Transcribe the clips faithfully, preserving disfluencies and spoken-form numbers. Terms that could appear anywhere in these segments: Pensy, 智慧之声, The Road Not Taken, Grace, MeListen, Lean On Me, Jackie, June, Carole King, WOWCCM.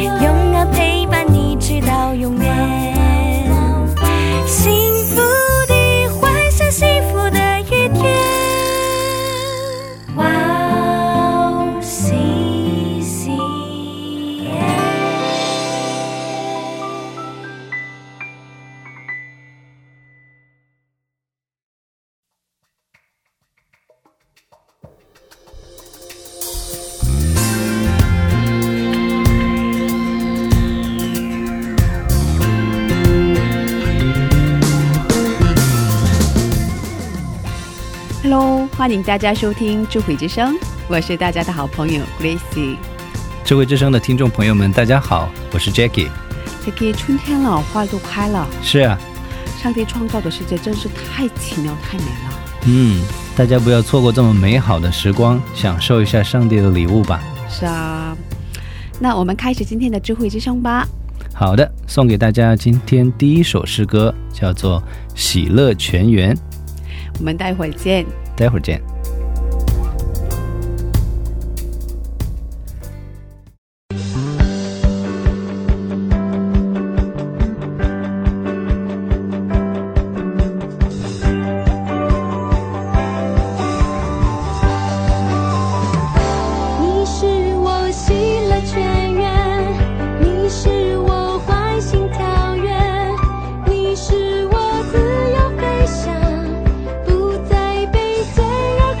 永远陪伴你直到永远欢迎大家收听智慧之声，我是大家的好朋友 Grace 智慧之声的听众朋友们，大家好，我是 Jackie Jackie 春天了，花都开了，是啊，上帝创造的世界真是太奇妙太美了。嗯，大家不要错过这么美好的时光，享受一下上帝的礼物吧。是啊，那我们开始今天的智慧之声吧。好的，送给大家今天第一首诗歌，叫做喜乐全园。我们待会儿见。 待会儿见。 你是我欢欣草原，你是我花心桃源，你是我自由飞翔，不再被罪恶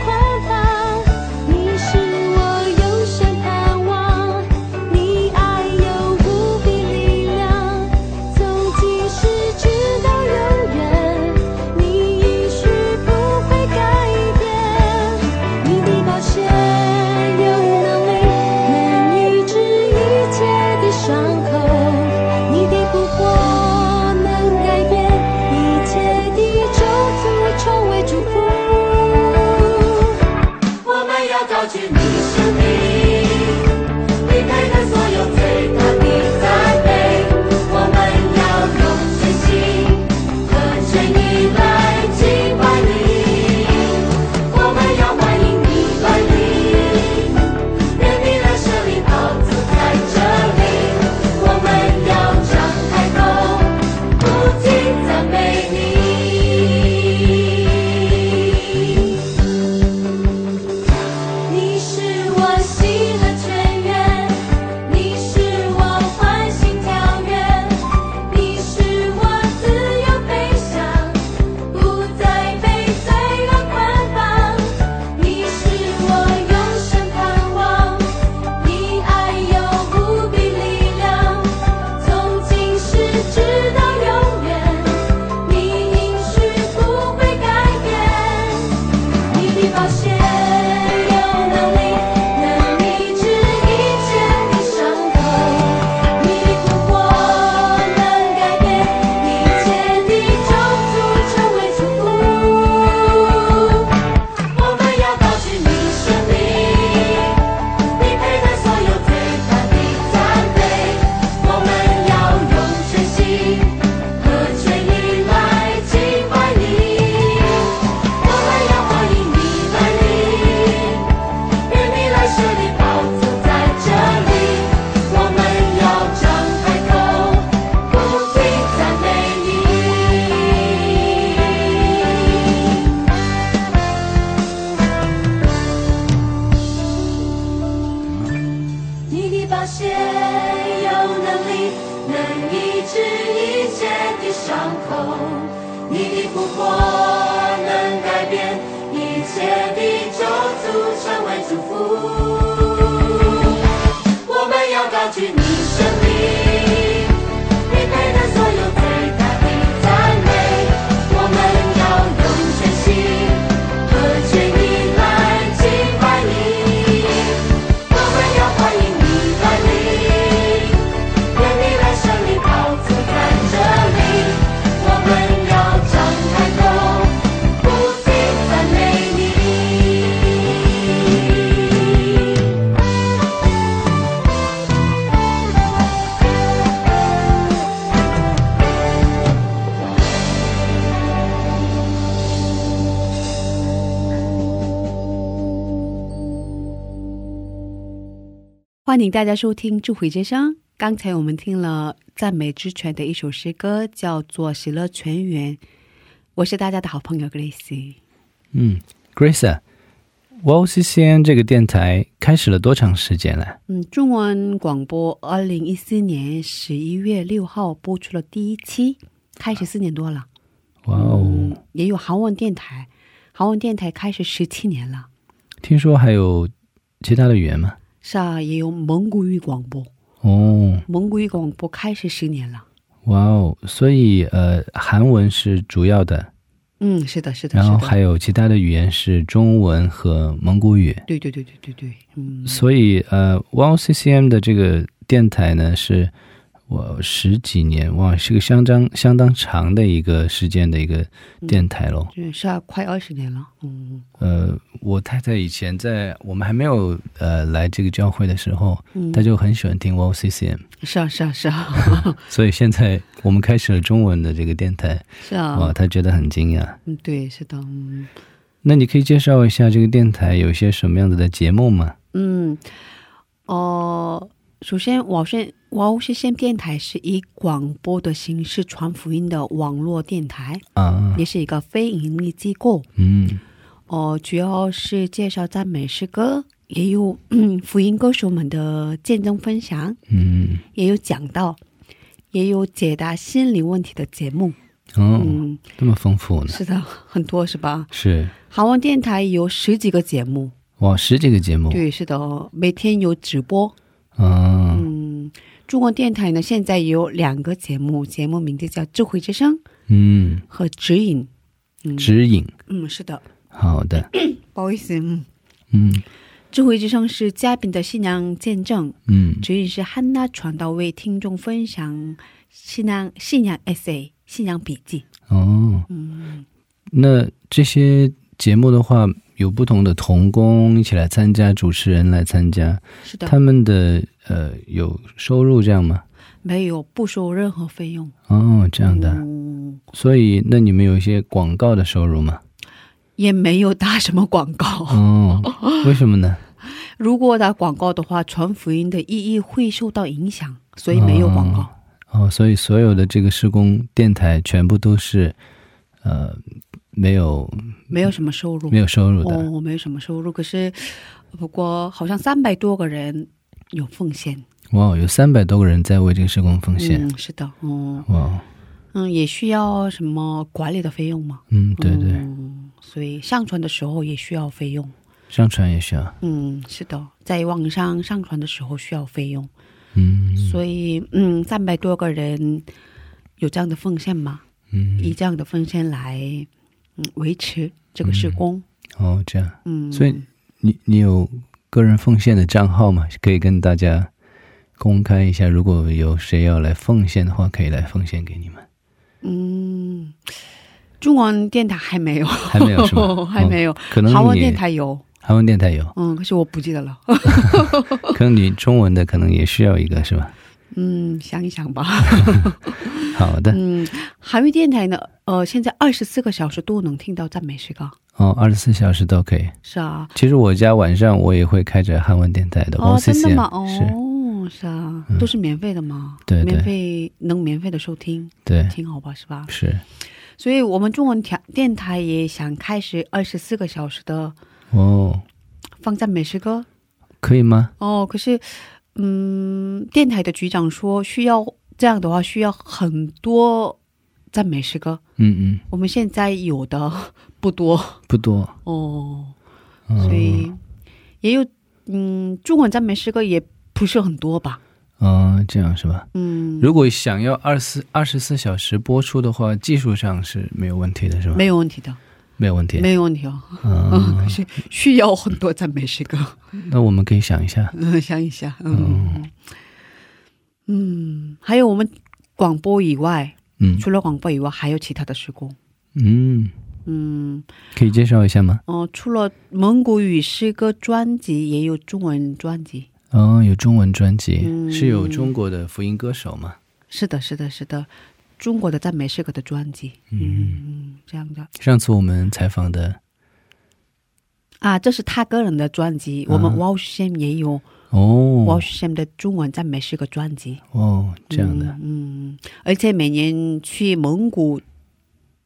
欢迎大家收听智慧之声。刚才我们听了赞美之泉的一首诗歌，叫做《喜乐泉源》。我是大家的好朋友 Grace。 嗯 Grace， W O W C C M 这个电台开始了多长时间了？嗯，中文广播 二零一四年十一月六号 播出了第一期，开始四年多了。 哇哦，也有韩文电台，韩文电台开始十七年了。听说还有其他的语言吗？是啊，也有蒙古语广播。哦，蒙古语广播开始十年了。哇哦，所以呃，韩文是主要的。 嗯，是的是的，然后还有其他的语言是中文和蒙古语。对对对对对对。所以呃 W O W C C M 的这个电台呢，是我十几年，哇，是个相当相当长的一个时间的一个电台咯。是啊，快二十年了。呃我太太以前在我们还没有呃来这个教会的时候，她就很喜欢听 W O W C C M。 是啊是啊，所以现在我们开始了中文的这个电台。是啊，哇，她觉得很惊讶。嗯，对，是的。那你可以介绍一下这个电台有些什么样子的节目吗？嗯， 哦 首先我是我是先电台是一广播的形式传福音的网络电台，也是一个非盈利机构，主要是介绍赞美诗歌，也有福音歌手们的见证分享，也有讲道，也有解答心理问题的节目。嗯，这么丰富是的，很多是吧？是。韩文电台有十几个节目。哇，十几个节目。对，是的，每天有直播。 中文电台呢现在有两个节目，节目名字叫智慧之声和指引。指引，嗯，是的。好的，不好意思。嗯，智慧之声是嘉宾的信仰见证，指引是汉娜传道为听众分享信仰信仰 essay 信仰笔记。哦，嗯，那这些 节目的话有不同的同工一起来参加主持人来参加，他们的有收入这样吗？没有，不收任何费用。哦，这样的。所以那你们有一些广告的收入吗？也没有打什么广告。哦，为什么呢？如果打广告的话传福音的意义会受到影响，所以没有广告。哦，所以所有的这个事工电台全部都是呃 没有没有什么收入，没有收入的。哦，没有什么收入，可是不过好像三百多个人有奉献。哇，有三百多个人在为这个事工奉献。嗯，是的。哇，嗯，也需要什么管理的费用吗？嗯，对对。所以上传的时候也需要费用，上传也需要。嗯，是的，在网上上传的时候需要费用。嗯，所以嗯，三百多个人有这样的奉献吗？以这样的奉献来 维持这个事工。哦，这样。嗯，所以你你有个人奉献的账号吗？可以跟大家公开一下，如果有谁要来奉献的话可以来奉献给你们。嗯，中文电台还没有，还没有是吗？还没有，韩文电台有，韩文电台有。嗯，可是我不记得了。可能你中文的可能也需要一个是吧？ 嗯，想一想吧。好的。嗯，韩语电台呢，呃，现在二十四个小时都能听到赞美诗歌。哦，二十四小时都可以。是啊。其实我家晚上我也会开着韩文电台的，哦，真的吗？哦，是啊，都是免费的嘛。对对，挺好吧，是吧？是。所以我们中文电台也想开始二十四个小时的哦，放赞美诗歌。可以吗？哦，可是 嗯，电台的局长说需要这样的话需要很多赞美诗歌。嗯嗯，我们现在有的不多不多哦，所以也有嗯中文赞美诗歌也不是很多吧？嗯，这样是吧？嗯，如果想要二十四小时播出的话技术上是没有问题的是吧？没有问题的。 没有问题的，没有问题啊。需要很多赞美诗歌。那我们可以想一下，想一下。嗯，还有我们广播以外除了广播以外还有其他的事工？嗯，可以介绍一些吗？哦，除了蒙古语诗歌专辑也有中文专辑。哦，有中文专辑。是有中国的福音歌手吗？是的是的是的， 中国的赞美诗歌的专辑。嗯，这样的。上次我们采访的啊，这是他个人的专辑，我们W O W C C M也有 WOWCCM 的中文在美是个专辑。哦，这样的。嗯，而且每年去蒙古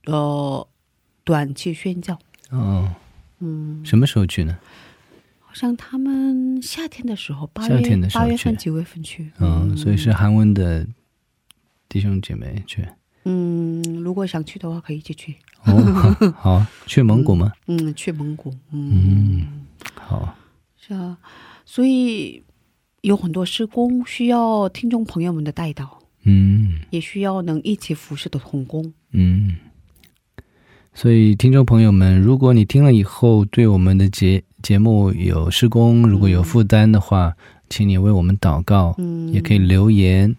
呃短期宣教。嗯，什么时候去呢？好像他们夏天的时候，八月八月份几月份去？嗯，所以是韩文的弟兄姐妹去。 嗯，如果想去的话可以一起去。好，去蒙古。嗯，去蒙古。嗯，好。是啊，所以有很多事工需要听众朋友们的带导。嗯，也需要能一起服侍的同工。嗯，所以听众朋友们，如果你听了以后对我们的节节目有事工，如果有负担的话， 请你为我们祷告，也可以留言，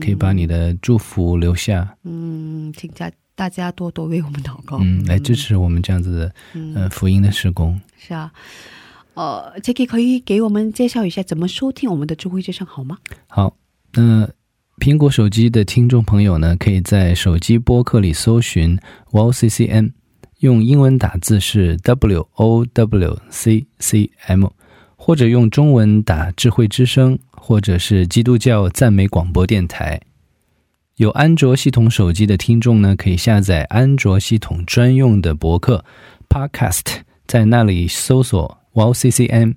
可以把你的祝福留下。嗯，请大家多多为我们祷告，来支持我们这样子的福音的事工。是啊，呃，Jackie可以给我们介绍一下怎么收听我们的智慧之声好吗？好，那 苹果手机的听众朋友呢，可以在手机播客里搜寻 WOWCCM， 用英文打字是 W O W C C M， 或者用中文打智慧之声， 或者是基督教赞美广播电台。 有安卓系统手机的听众呢，可以下载安卓系统专用的博客 Podcast， 在那里搜索 WOWCCM，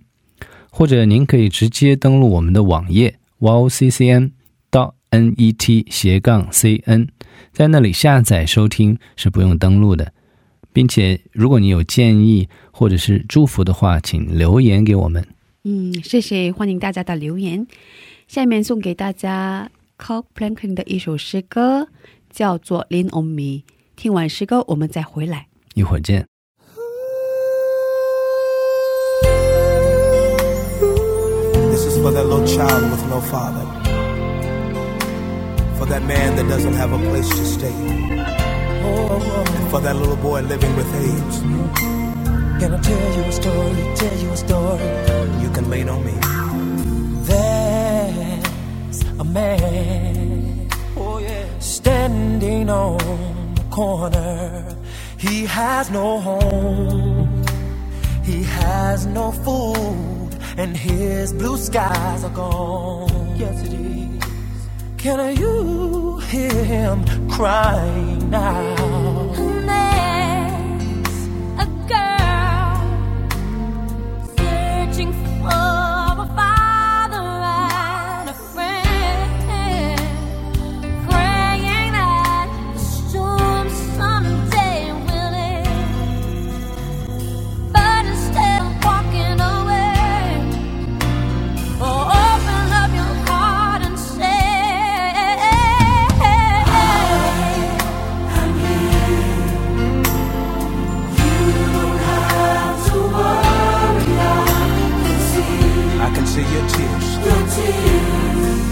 或者您可以直接登录我们的网页 W O W C C M 点 net 斜杠 C N， 在那里下载收听是不用登录的。 并且如果你有建议或者是祝福的话，请留言给我们。 嗯，谢谢，欢迎大家的留言。下面送给大家 Carole King 的一首诗歌，叫做 Lean On Me。 听完诗歌我们再回来，一会儿见。 This is for that little child with no father, for that man that doesn't have a place to stay, and for that little boy living with AIDS. Can I tell you a story, tell you a story? You can lean on me. There's a man, oh, yeah, standing on the corner. He has no home, he has no food, and his blue skies are gone. Yes, it is. Can you hear him crying out? There's a girl searching for a father and a friend, praying that the storm someday will end, but instead of walking away, oh, open up your heart and say, see your tears. Your tears.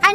安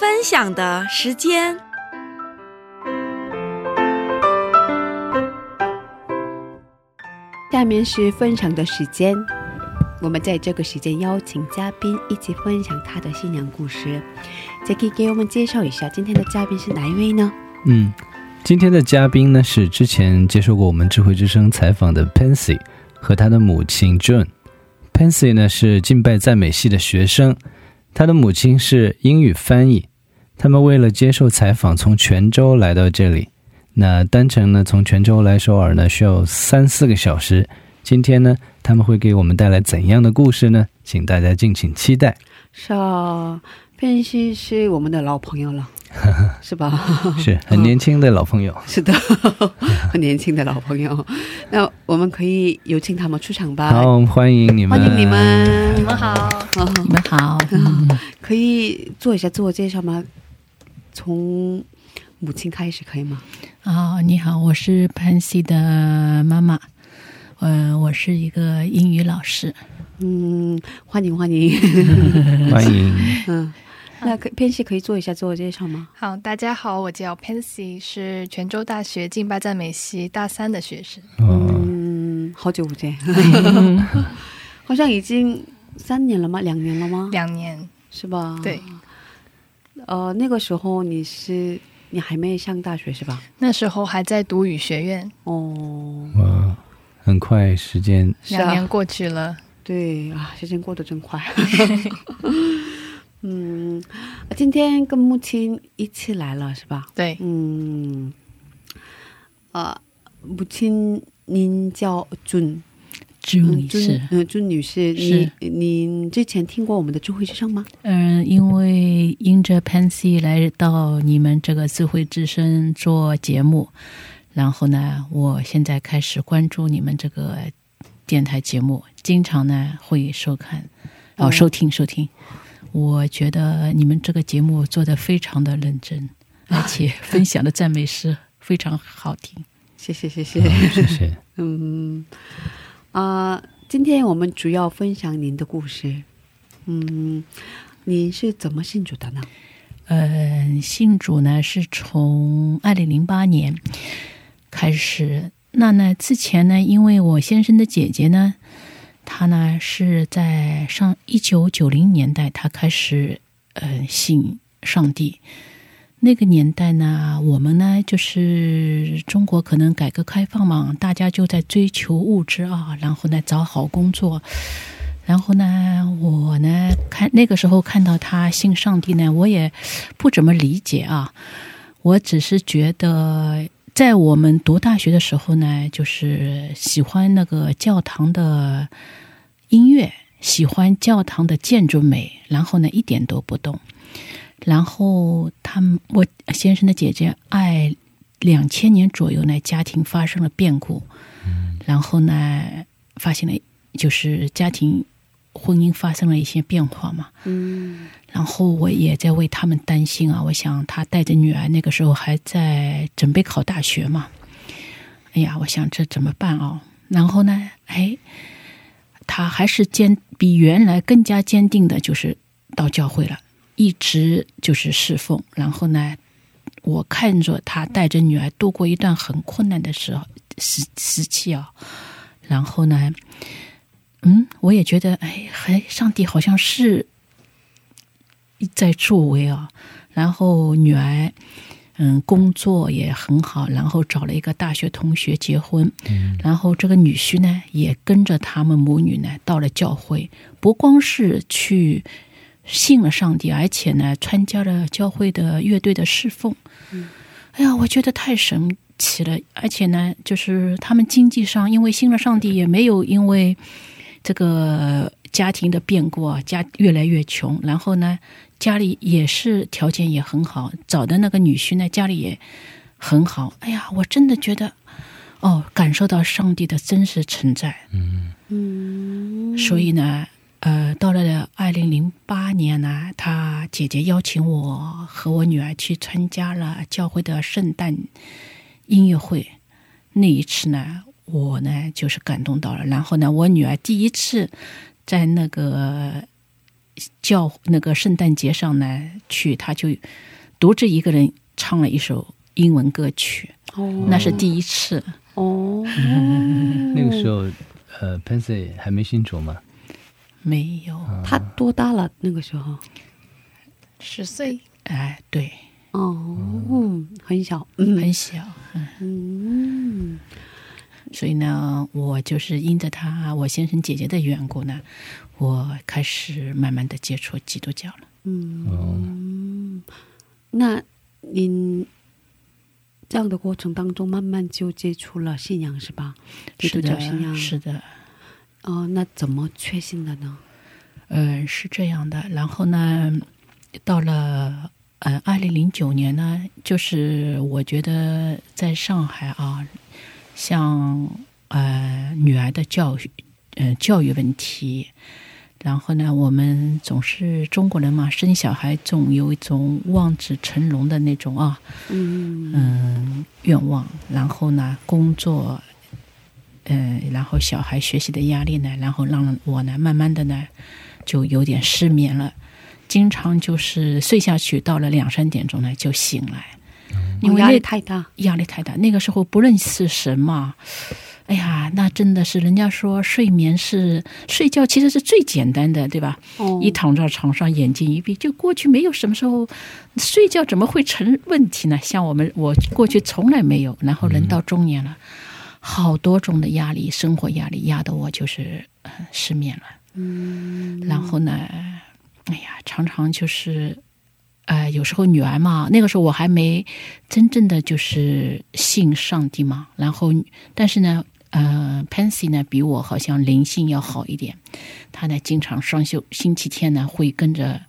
分享的时间，下面是分享的时间。我们在这个时间邀请嘉宾一起分享他的信仰故事。杰克给我们介绍一下今天的嘉宾是哪一位呢？嗯，今天的嘉宾呢是之前接受过我们智慧之声采访的 Pensy 和他的母亲 June。 Pensy 呢是敬拜赞美系的学生，他的母亲是英语翻译。他们为了接受采访从泉州来到这里，那单程呢从泉州来首尔呢需要三四个小时。今天呢他们会给我们带来怎样的故事呢？请大家敬请期待。是啊，佩西是我们的老朋友了是吧？是很年轻的老朋友是的，很年轻的老朋友。那我们可以有请他们出场吧。好，欢迎你们，欢迎你们，你们好，你们好、嗯、可以做一下自我介绍吗？从母亲开始可以吗？啊、哦，你好，我是 Pensy 的妈妈，嗯、呃，我是一个英语老师。嗯，欢迎欢迎欢迎。嗯，那 Pensy 可以做一下自我介绍吗？好，大家好，我叫 Pensy， 是泉州大学敬拜赞美系大三的学生。嗯，好久不见，好像已经三年了吗？两年了吗？两年是吧？对。呃，那个时候你是你还没上大学是吧？那时候还在读语学院。哦，哇，很快时间，两年过去了。对啊，时间过得真快。嗯，今天跟母亲一起来了是吧？对，嗯，呃，母亲您叫June。君女士，您这前听过我们的智慧之声做节目，然后呢我现在开始关注你们这个电台节目，经常呢会收看收听收听，我觉得你们这个节目做得非常的认真，而且分享的赞美诗非常好听，谢谢谢谢嗯 嗯啊今天我们主要分享您的故事。嗯，您是怎么信主的呢？呃信主呢是从二零零八年开始，呃那那之前呢因为我先生的姐姐呢，她呢是在上一九九零年代她开始呃信上帝，那个年代呢我们呢就是中国可能改革开放嘛，大家就在追求物质啊，然后呢找好工作，然后呢我呢看那个时候看到她信上帝呢，我也不怎么理解啊，我只是觉得在我们读大学的时候呢，就是喜欢那个教堂的音乐，喜欢教堂的建筑美，然后呢一点都不懂。 然后他们我先生的姐姐爱两千年左右呢家庭发生了变故，然后呢发现了就是家庭婚姻发生了一些变化嘛，然后我也在为他们担心啊，我想他带着女儿那个时候还在准备考大学嘛，哎呀我想这怎么办哦，然后呢哎他还是坚比原来更加坚定的就是到教会了， 一直就是侍奉，然后呢我看着他带着女儿度过一段很困难的时期啊，然后呢嗯我也觉得哎还上帝好像是在作为啊，然后女儿嗯工作也很好，然后找了一个大学同学结婚，然后这个女婿呢也跟着他们母女呢到了教会，不光是去 信了上帝，而且呢参加了教会的乐队的侍奉，哎呀我觉得太神奇了，而且呢就是他们经济上因为信了上帝也没有因为这个家庭的变故呀越来越穷，然后呢家里也是条件也很好，找的那个女婿呢家里也很好，哎呀我真的觉得哦感受到上帝的真实存在。嗯嗯所以呢 呃到了二零零八年呢，他姐姐邀请我和我女儿去参加了教会的圣诞音乐会，那一次呢我呢就是感动到了，然后呢我女儿第一次在那个教那个圣诞节上呢去，她就独自一个人唱了一首英文歌曲，那是第一次哦。那个时候呃 Pensy 还没信主吗？ 没有，他多大了那个时候？十岁。哎，对，哦，很小，很小。所以呢，我就是因着他我先生姐姐的缘故呢，我开始慢慢的接触基督教了。嗯，那您 这样的过程当中慢慢就接触了信仰是吧？基督教信仰。是的。 哦那怎么确信的呢？嗯是这样的，然后呢到了二零零九年呢，就是我觉得在上海啊，像呃女儿的教育呃教育问题，然后呢我们总是中国人嘛，生小孩总有一种望子成龙的那种啊嗯愿望，然后呢工作 然后小孩学习的压力呢，然后让我呢慢慢的呢就有点失眠了，经常就是睡下去到了两三点钟呢就醒来，因为压力太大，压力太大。那个时候不认识神嘛，哎呀那真的是人家说睡眠是睡觉其实是最简单的对吧，一躺着床上眼睛一闭就过去没有什么时候睡觉怎么会成问题呢，像我们我过去从来没有，然后人到中年了 好多种的压力，生活压力压得我就是失眠了。然后呢哎呀常常就是呃有时候女儿嘛，那个时候我还没真正的就是信上帝嘛，然后但是呢呃 Pensy 呢比我好像灵性要好一点，她呢经常双休星期天呢会跟着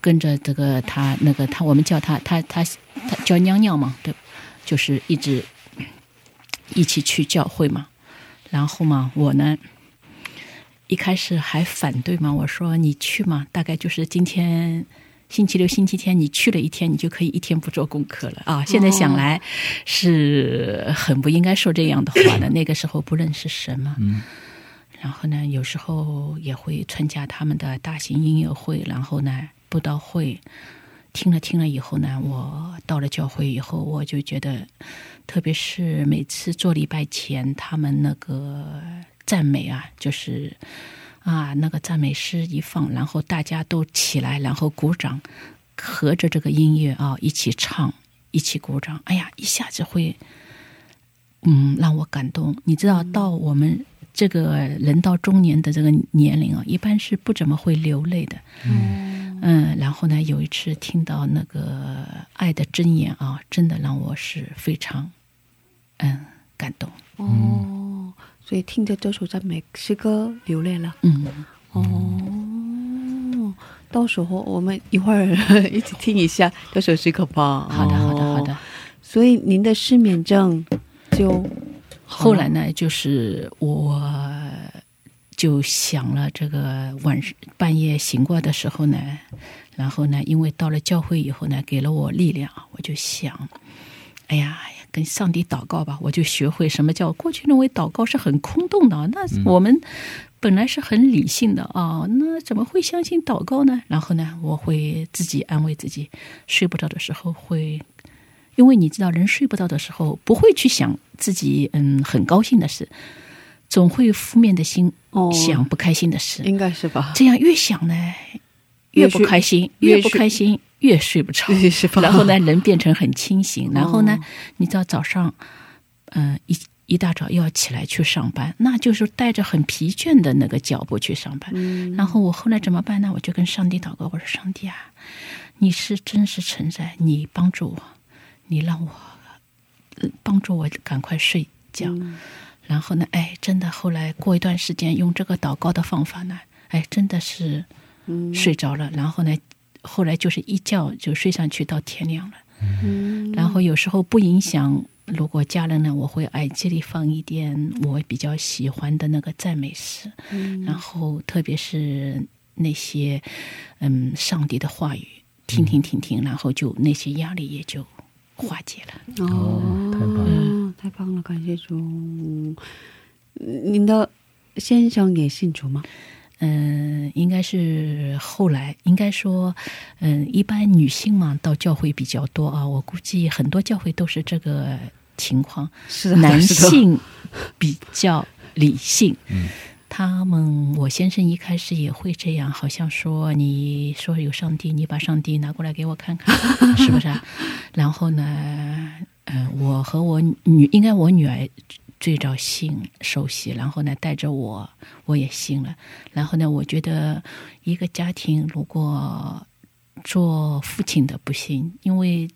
跟着这个她那个她我们叫她她她她叫娘娘嘛，对，就是一直一起去教会嘛。然后嘛我呢一开始还反对嘛，我说你去嘛，大概就是今天星期六星期天你去了一天你就可以一天不做功课了啊！现在想来是很不应该说这样的话的、哦、那个时候不认识神嘛、嗯、然后呢有时候也会参加他们的大型音乐会，然后呢布道会，听了听了以后呢，我到了教会以后我就觉得，特别是每次做礼拜前他们那个赞美啊，就是啊，那个赞美诗一放，然后大家都起来，然后鼓掌，合着这个音乐啊一起唱，一起鼓掌。哎呀，一下子会，嗯，让我感动。你知道，到我们这个人到中年的这个年龄啊，一般是不怎么会流泪的。嗯嗯，然后呢，有一次听到那个爱的箴言啊，真的让我是非常嗯感动。哦。所以听着这首赞美诗歌流泪了。嗯，哦，到时候我们一会儿一起听一下这首诗歌吧。好的，好的，好的。所以您的失眠症就后来呢，就是我就想了这个晚半夜醒过的时候呢，然后呢，因为到了教会以后呢，给了我力量，我就想，哎呀。跟上帝祷告吧，我就学会什么叫过去认为祷告是很空洞的，那我们本来是很理性的啊、哦，那怎么会相信祷告呢？然后呢，我会自己安慰自己，睡不着的时候会，因为你知道人睡不着的时候不会去想自己嗯很高兴的事，总会负面的心、哦、想不开心的事，应该是吧？这样越想呢越不开心，越不开心。越睡不着，然后呢，人变成很清醒。然后呢，你到早上，嗯、呃，一一大早又要起来去上班，那就是带着很疲倦的那个脚步去上班。嗯、然后我后来怎么办呢？我就跟上帝祷告，我说：“上帝啊，你是真实存在，你帮助我，你让我、呃、帮助我赶快睡觉。嗯”然后呢，哎，真的后来过一段时间，用这个祷告的方法呢，哎，真的是睡着了。嗯、然后呢？后来就是一觉就睡上去到天亮了、嗯、然后有时候不影响如果家人呢我会耳机里放一点我比较喜欢的那个赞美诗、嗯、然后特别是那些嗯上帝的话语听听听听、嗯、然后就那些压力也就化解了。哦，太棒了、嗯、太棒了，感谢主。您的先生也信主吗？嗯，应该是后来，应该说，嗯，一般女性嘛，到教会比较多啊。我估计很多教会都是这个情况，是的，男性比较理性。嗯，他们，我先生一开始也会这样，好像说，你说有上帝，你把上帝拿过来给我看看，是不是、啊？然后呢，嗯、呃，我和我女，应该我女儿。最早信受洗，然后呢带着我我也信了。然后呢我觉得一个家庭如果做父亲的不信，因为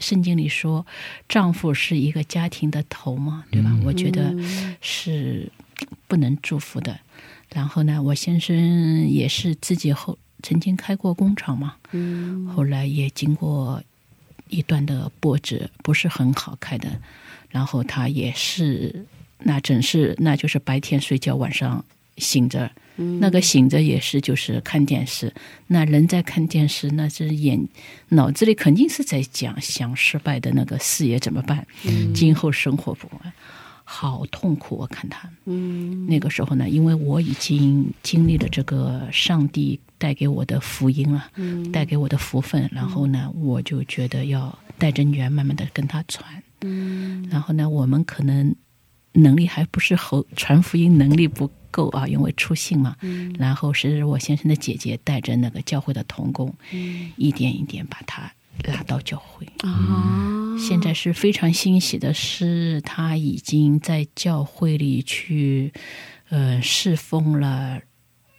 圣经里说丈夫是一个家庭的头嘛，对吧、嗯、我觉得是不能祝福的。然后呢我先生也是自己后曾经开过工厂嘛、嗯、后来也经过一段的波折，不是很好开的。然后他也是那真是那就是白天睡觉晚上醒着、嗯、那个醒着也是就是看电视，那人在看电视那是眼脑子里肯定是在讲想失败的那个事业怎么办、嗯、今后生活不安，好痛苦我看他、嗯、那个时候呢因为我已经经历了这个上帝带给我的福音了、嗯、带给我的福分，然后呢我就觉得要带着女儿慢慢的跟他传。然后呢我们可能能力还不是和传福音能力不够啊，因为初信嘛、嗯、然后是我先生的姐姐带着那个教会的同工、嗯、一点一点把他拉到教会、嗯、现在是非常欣喜的是他已经在教会里去呃侍奉了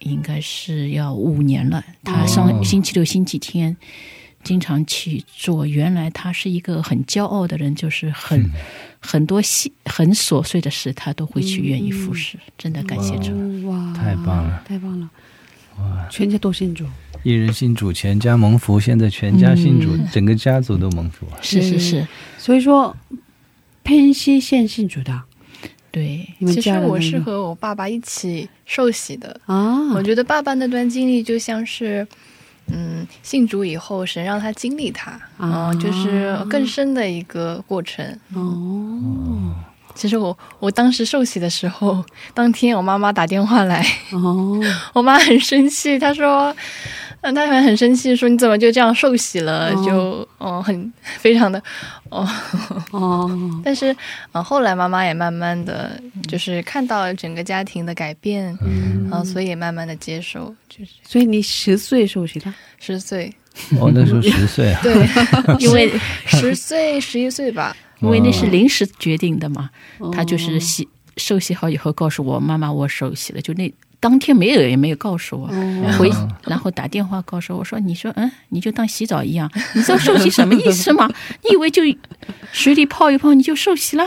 应该是要五年了，他上星期六星期天经常去做。原来他是一个很骄傲的人，就是很、嗯、很多细很琐碎的事他都会去愿意服侍、嗯、真的感谢主。哇，太棒了太棒了，哇，全家都信主，一人信主，全家蒙福，现在全家信主、嗯、整个家族都蒙福。是是是，所以说偏西先信主的。对，其实我是和我爸爸一起受洗的啊。我觉得爸爸那段经历就像是嗯，信主以后神让他经历他、啊嗯、就是更深的一个过程哦、嗯。其实我我当时受洗的时候，当天我妈妈打电话来哦，我妈很生气，她说嗯，她很很生气说你怎么就这样受洗了、哦、就哦很非常的哦哦。但是、呃、后来妈妈也慢慢的就是看到整个家庭的改变，嗯、呃，所以也慢慢的接受，就是所以你十岁受洗的？十岁，我、哦、那时候十岁啊，对，因为十岁十一岁吧。因为那是临时决定的嘛，哦、他就是洗受洗好以后告诉我妈妈我受洗了，就那当天没有也没有告诉我、哦、回然后打电话告诉我说你说嗯你就当洗澡一样，你知道受洗什么意思吗？你以为就水里泡一泡你就受洗了？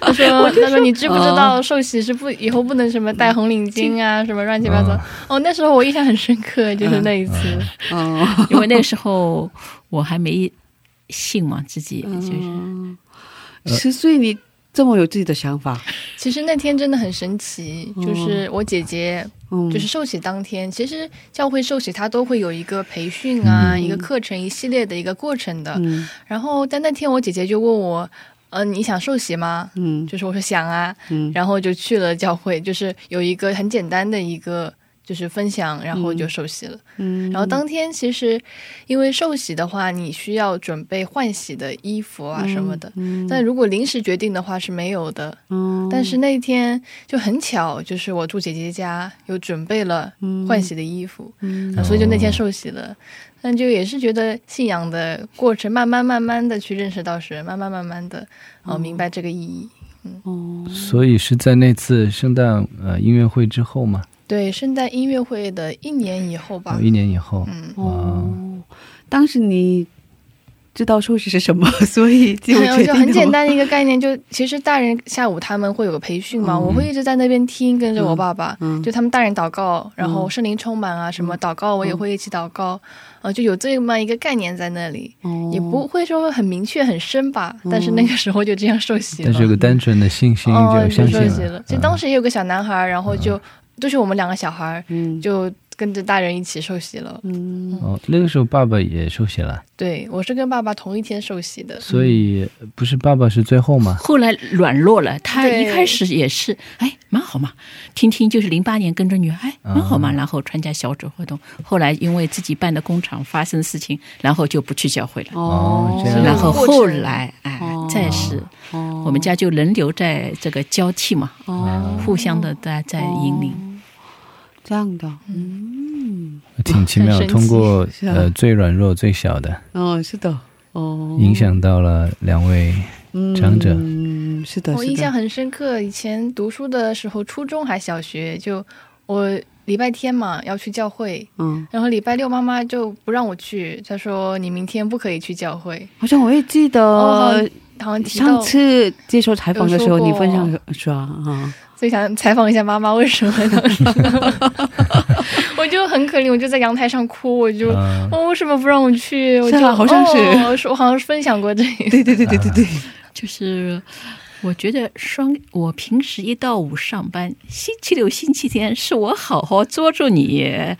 他说他说你知不知道受洗是不以后不能什么戴红领巾啊什么乱七八糟、嗯、哦那时候我印象很深刻，就是那一次、嗯嗯、因为那时候我还没信嘛，自己就是、嗯、十岁你这么有自己的想法。其实那天真的很神奇，就是我姐姐就是受洗当天、嗯、其实教会受洗她都会有一个培训啊、嗯、一个课程一系列的一个过程的、嗯、然后但那天我姐姐就问我呃，你想受洗吗？嗯，就是我说想啊、嗯、然后就去了教会，就是有一个很简单的一个就是分享，然后就受洗了。嗯，然后当天其实因为受洗的话你需要准备换洗的衣服啊什么的、嗯嗯、但如果临时决定的话是没有的、嗯、但是那天就很巧，就是我住姐姐家有准备了换洗的衣服、嗯啊、所以就那天受洗了、嗯、但就也是觉得信仰的过程慢慢慢慢的去认识到神，慢慢慢慢的、哦、明白这个意义、嗯嗯、所以是在那次圣诞、呃、音乐会之后吗？对，圣诞音乐会的一年以后吧、哦、一年以后、嗯、哦，当时你知道受洗是什么，所以就很简单的一个概念，就其实大人下午他们会有个培训嘛、嗯、我会一直在那边听，跟着我爸爸、嗯、就他们大人祷告、嗯、然后圣灵充满啊什么、嗯、祷告我也会一起祷告、嗯呃、就有这么一个概念在那里、嗯、也不会说很明确很深吧、嗯、但是那个时候就这样受洗了，但是有个单纯的信心就相信了、哦、就当时也有个小男孩，然后就、嗯就是我们两个小孩、嗯、就跟着大人一起受洗了、嗯哦、那个时候爸爸也受洗了。对，我是跟爸爸同一天受洗的，所以不是爸爸是最后吗？后来软弱了，他一开始也是哎蛮好嘛，听听就是零八年跟着女孩、哎、蛮好嘛、嗯、然后参加小组活动，后来因为自己办的工厂发生事情，然后就不去教会了哦，然后后来哎、哦、再是、哦、我们家就轮流在这个交替嘛、哦、互相的在在引领、哦这样的，嗯，挺奇妙，通过、啊、呃最软弱最小的，哦，是的，哦，影响到了两位长者，嗯，是的，我印象很深刻。以前读书的时候，初中还小学，就我礼拜天嘛要去教会，嗯，然后礼拜六妈妈就不让我去，她说你明天不可以去教会。好像我也记得，哦、好像上次接受采访的时候你分享说啊。嗯，所以想采访一下妈妈为什么我就很可怜，我就在阳台上哭，我就、嗯、哦为什么不让我去，我就好像是、哦、我好像是分享过这一对对对对对对、嗯、就是我觉得双我平时一到五上班，星期六星期天是我好好捉住你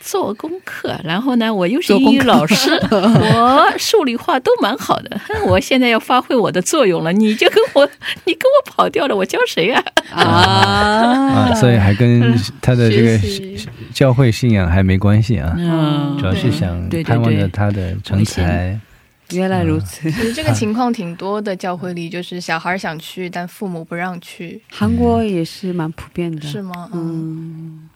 做功课，然后呢我又是英语老师我数理化都蛮好的，我现在要发挥我的作用了，你就跟我你跟我跑掉了，我教谁啊？啊, 啊所以还跟他的这个教会信仰还没关系啊、嗯、主要是想盼望着他的成才。原来如此，其实这个情况挺多的，教会里就是小孩想去但父母不让去，韩国也是蛮普遍的是吗？嗯，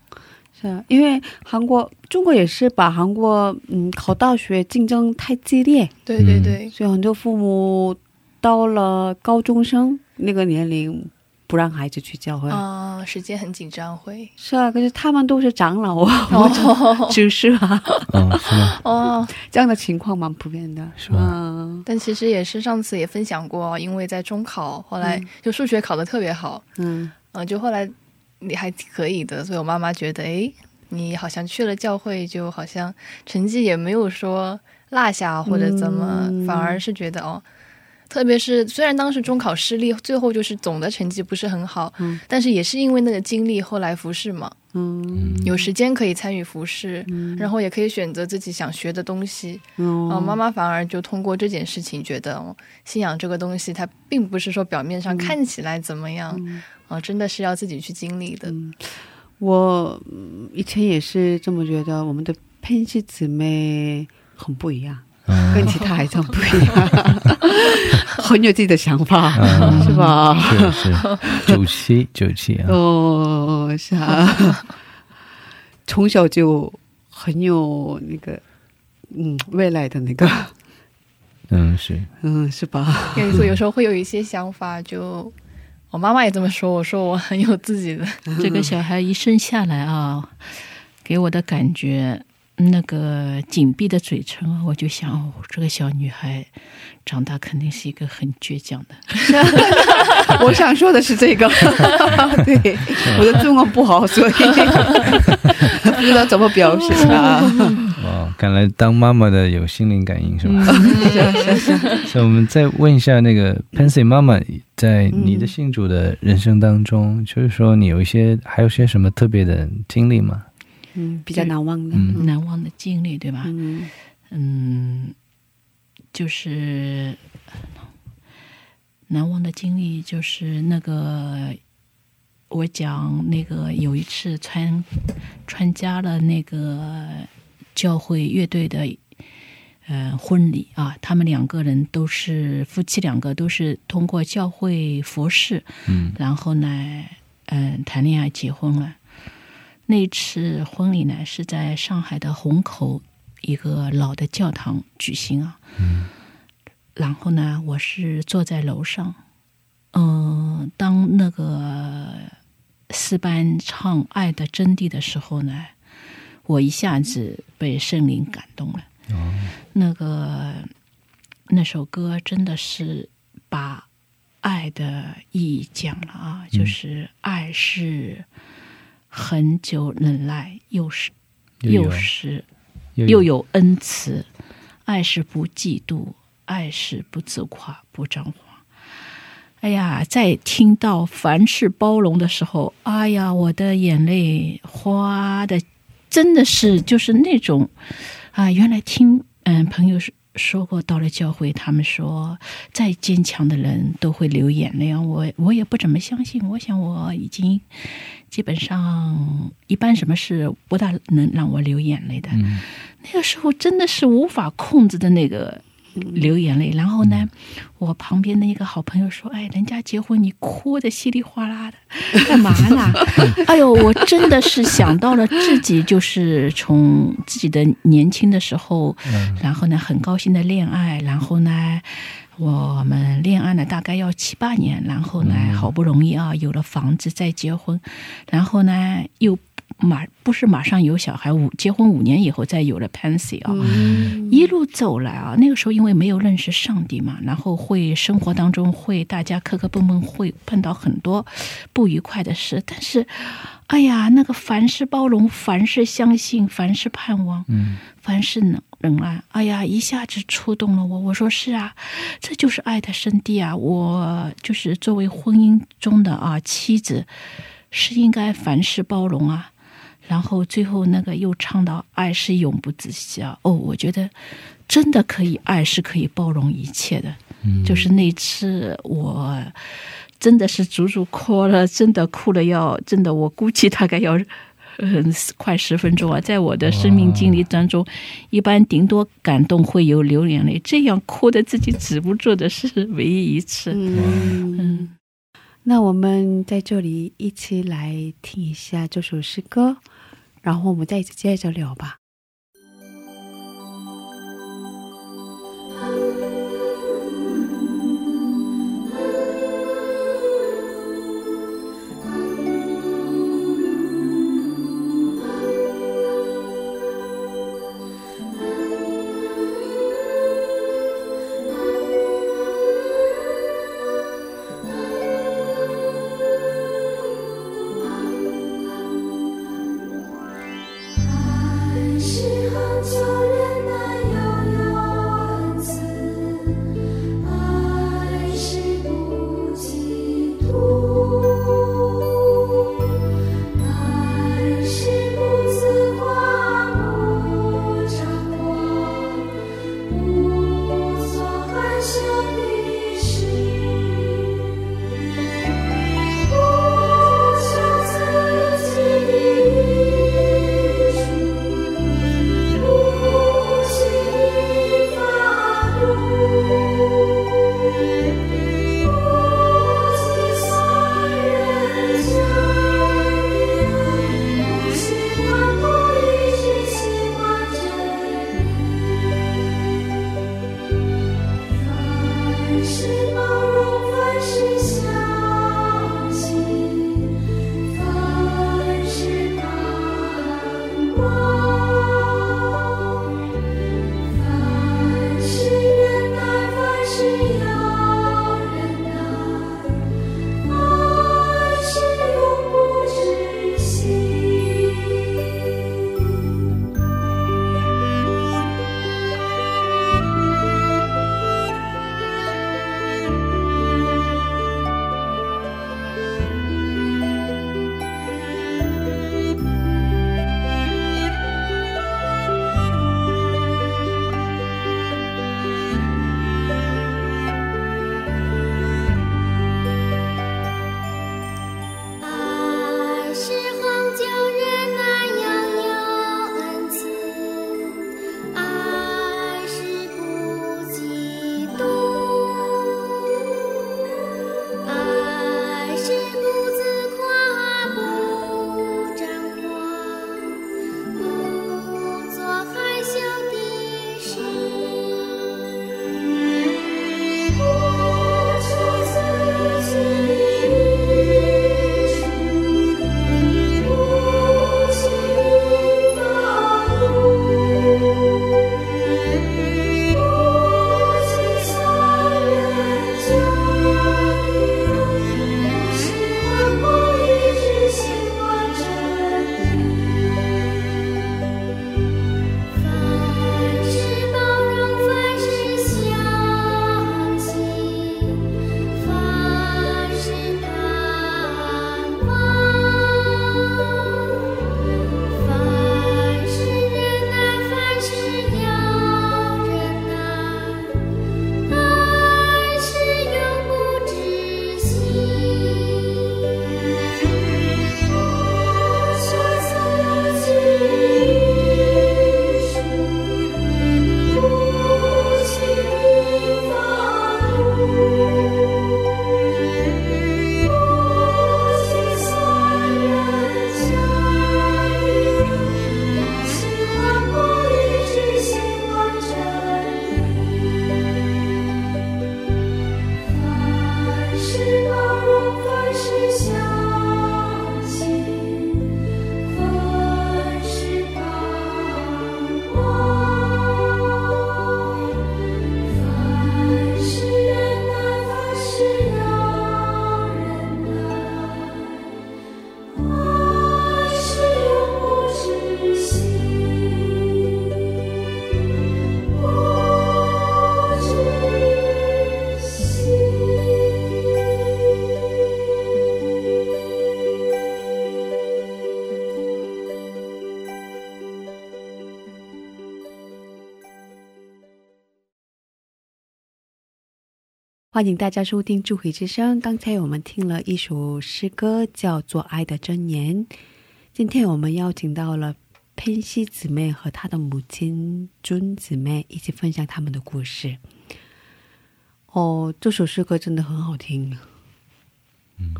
因为韩国中国也是吧，韩国嗯考大学竞争太激烈，对对对，所以很多父母到了高中生那个年龄不让孩子去教会啊、哦，时间很紧张会是啊，可是他们都是长老啊，我们执事啊，哦，是吗？哦，这样的情况蛮普遍的，是吧、嗯？但其实也是上次也分享过，因为在中考后来就数学考得特别好，嗯嗯、呃，就后来你还可以的，所以我妈妈觉得，哎，你好像去了教会，就好像成绩也没有说落下或者怎么，嗯、反而是觉得哦。特别是虽然当时中考失利，最后就是总的成绩不是很好、嗯、但是也是因为那个经历后来服侍嘛、嗯、有时间可以参与服侍、嗯、然后也可以选择自己想学的东西、嗯呃、妈妈反而就通过这件事情觉得、哦、信仰这个东西它并不是说表面上看起来怎么样、嗯呃、真的是要自己去经历的、嗯、我以前也是这么觉得，我们的Pensy姊妹很不一样，跟其他孩子不一样很有自己的想法、嗯、是吧，是是九七九七啊，哦是啊从小就很有那个嗯未来的那个嗯是嗯是吧，所以有时候会有一些想法，就我妈妈也这么说，我说我很有自己的这个小孩一生下来啊，给我的感觉那个紧闭的嘴唇，我就想、哦、这个小女孩长大肯定是一个很倔强的我想说的是这个对，我的中文不好，所以不知道怎么表示啊。哇，看来当妈妈的有心灵感应是吧所以我们再问一下那个 Pensy 妈妈，在你的信主的人生当中、嗯、就是说你有一些还有些什么特别的经历吗？嗯，比较难忘的、嗯、难忘的经历对吧？ 嗯, 嗯，就是难忘的经历就是那个我讲那个有一次参参加了那个教会乐队的呃婚礼啊，他们两个人都是夫妻，两个都是通过教会服侍，嗯，然后呢嗯、呃、谈恋爱结婚了。那次婚礼呢是在上海的虹口一个老的教堂举行啊，嗯，然后呢我是坐在楼上，嗯，当那个诗班唱《爱的真谛》的时候呢，我一下子被圣灵感动了，哦，那个那首歌真的是把爱的意义讲了啊，就是爱是很久忍耐，又是又是又 有, 又有恩慈，爱是不嫉妒，爱是不自夸，不张狂。哎呀，在听到凡事包容的时候，哎呀，我的眼泪哗的，真的是就是那种啊，原来听嗯朋友说过，到了教会，他们说再坚强的人都会流眼泪，我我也不怎么相信，我想我已经。基本上一般什么事不大能让我流眼泪的、嗯、那个时候真的是无法控制的那个流眼泪、嗯、然后呢、嗯、我旁边的一个好朋友说，哎，人家结婚你哭得稀里哗啦的干嘛呢哎呦，我真的是想到了自己就是从自己的年轻的时候、嗯、然后呢很高兴的恋爱，然后呢我们恋爱了大概要七八年，然后呢好不容易啊有了房子再结婚，然后呢又马不是马上有小孩，五结婚五年以后再有了 Pensy 啊、嗯、一路走来啊，那个时候因为没有认识上帝嘛，然后会生活当中会大家磕磕碰碰，会碰到很多不愉快的事，但是哎呀那个凡事包容，凡事相信，凡事盼望，嗯，凡事能忍耐，哎呀一下子触动了我，我说是啊，这就是爱的真谛啊，我就是作为婚姻中的啊妻子是应该凡事包容啊，然后最后那个又唱到爱是永不止息啊，哦，我觉得真的可以，爱是可以包容一切的、嗯、就是那次我真的是足足哭了，真的哭了要真的我估计大概要嗯，快十分钟啊，在我的生命经历当中一般顶多感动会有流眼泪，这样哭的自己止不住的是唯一一次。嗯嗯，那我们在这里一起来听一下这首诗歌，然后我们再接着聊吧。欢迎大家收听智慧之声。刚才我们听了一首诗歌叫做《爱的箴言》，今天我们邀请到了 Pensy 姊妹和她的母亲 June 姊妹一起分享他们的故事。 哦，这首诗歌真的很好听。嗯，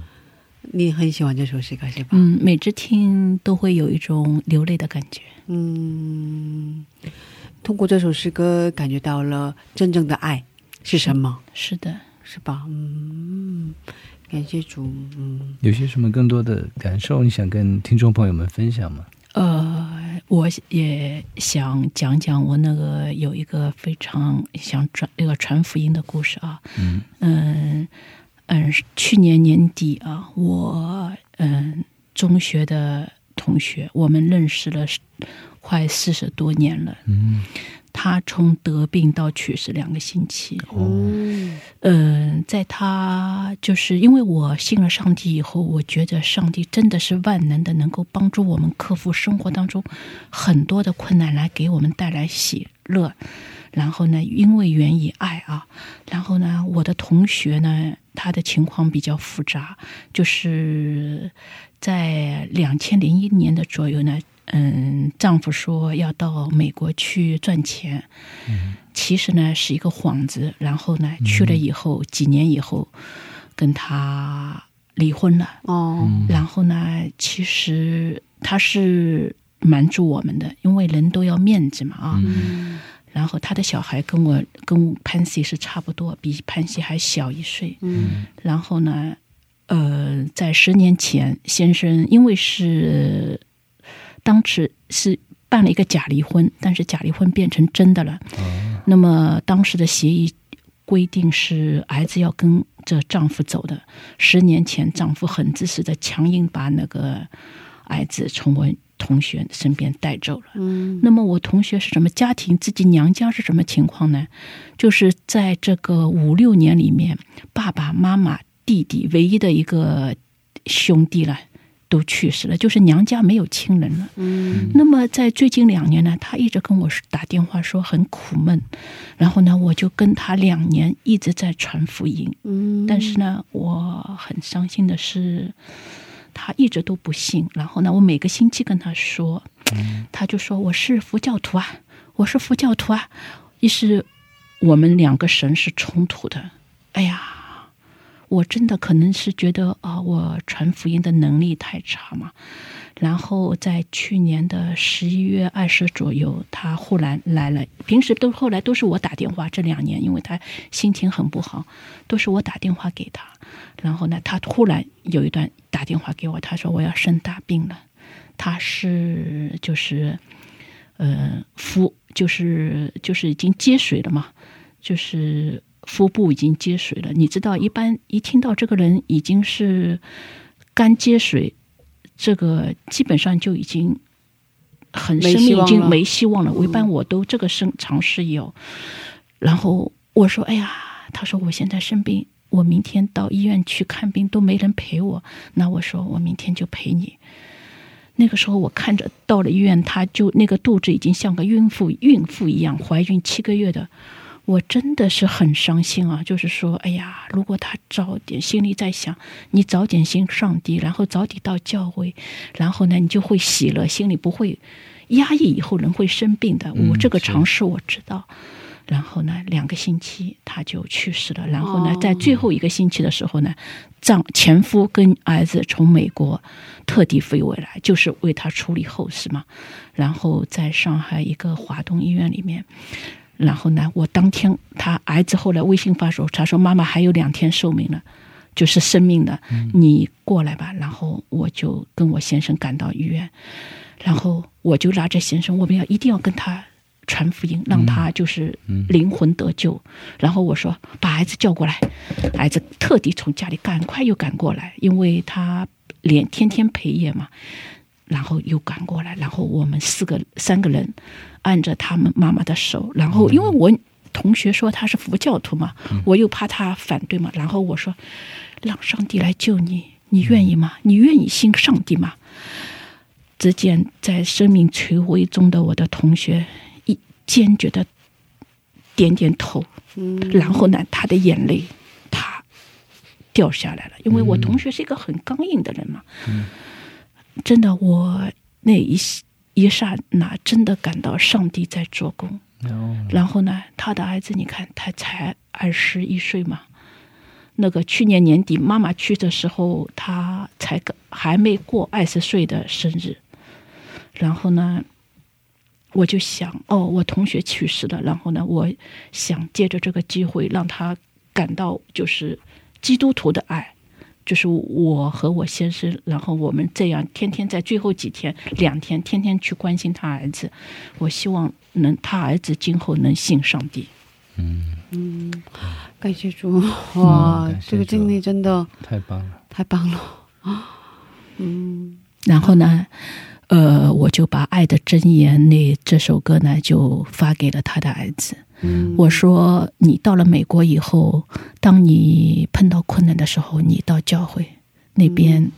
每次听都会有一种流泪的感觉。嗯，通过这首诗歌感觉到了真正的爱是什么？是的，是吧？嗯，感谢主。嗯，有些什么更多的感受你想跟听众朋友们分享吗？呃，我也想讲讲我那个有一个非常想传那个传福音的故事啊。嗯。 嗯，嗯，去年年底啊，我嗯中学的同学，我们认识了快四十多年了。他从得病到去世两个星期。嗯，在他就是因为我信了上帝以后，我觉得上帝真的是万能的，能够帮助我们克服生活当中很多的困难来给我们带来喜乐。然后呢，因为缘以爱啊，然后呢，我的同学呢， 她的情况比较复杂，就是在两千零一年的左右呢，嗯，丈夫说要到美国去赚钱，其实呢是一个幌子，然后呢去了以后几年以后跟她离婚了。哦，然后呢其实她是瞒住我们的，因为人都要面子嘛啊。 然后她的小孩跟我跟潘西是差不多，比潘西还小一岁。然后呢呃在十年前先生因为是当时是办了一个假离婚，但是假离婚变成真的了。那么当时的协议规定是儿子要跟这丈夫走的，十年前丈夫很自私的强硬把那个 孩子成为同学身边带走了。那么我同学是什么家庭自己娘家是什么情况呢？就是在这个五六年里面，爸爸妈妈弟弟唯一的一个兄弟了都去世了，就是娘家没有亲人了。那么在最近两年呢，他一直跟我打电话说很苦闷，然后呢我就跟他两年一直在传福音，但是呢我很伤心的是 他一直都不信，然后呢我每个星期跟他说，他就说我是佛教徒啊，我是佛教徒啊，于是我们两个神是冲突的。哎呀，我真的可能是觉得啊我传福音的能力太差嘛。然后在去年的十一月二十左右，他忽然来了，平时都后来都是我打电话，这两年因为他心情很不好都是我打电话给他。然后呢他突然有一段 打电话给我，他说我要生大病了，他是就是就是已经接水了嘛，就是腹部已经接水了，你知道一般一听到这个人已经是肝接水，这个基本上就已经很生命已经没希望了。我一般我都这个常常是有。然后我说哎呀，他说我现在生病， 我明天到医院去看病都没人陪我，那我说我明天就陪你。那个时候我看着到了医院，他就那个肚子已经像个孕妇孕妇一样怀孕七个月的，我真的是很伤心啊，就是说哎呀，如果他早点心里再想，你早点先上帝，然后早点到教会，然后呢你就会喜了，心里不会压抑以后人会生病的，我这个常识我知道。 然后呢两个星期他就去世了，然后呢在最后一个星期的时候呢，丈前夫跟儿子从美国特地飞回来，就是为他处理后事嘛。然后在上海一个华东医院里面，然后呢我当天他儿子后来微信发说，他说妈妈还有两天寿命了， 就是生命了，你过来吧。然后我就跟我先生赶到医院，然后我就拉着先生，我们要一定要跟他 传福音，让他就是灵魂得救。然后我说把孩子叫过来，孩子特地从家里赶快又赶过来，因为他连天天陪夜嘛。然后又赶过来，然后我们四个三个人按着他们妈妈的手，然后因为我同学说他是佛教徒嘛，我又怕他反对嘛，然后我说让上帝来救你，你愿意吗？你愿意信上帝吗？只见在生命垂危中的我的同学 坚决地点点头，然后呢他的眼泪掉下来了，因为我同学是一个很刚硬的人嘛。嗯、真的，我那一一刹那真的感到上帝在做工。哦、然后呢，他的儿子，你看他才二十一岁嘛。那个去年年底妈妈去的时候，他才还没过二十岁的生日。然后呢，我就想，哦，我同学去世了，然后呢，我想借着这个机会让他感到就是基督徒的爱，就是我和我先生，然后我们这样天天在最后几天两天天天去关心他儿子，我希望能他儿子今后能信上帝。嗯嗯，感谢主。哇、嗯、谢主，这个经历真的太棒了，太棒了。嗯，然后呢，呃，我就把《爱的箴言》那这首歌呢，就发给了他的儿子。嗯，我说你到了美国以后，当你碰到困难的时候，你到教会那边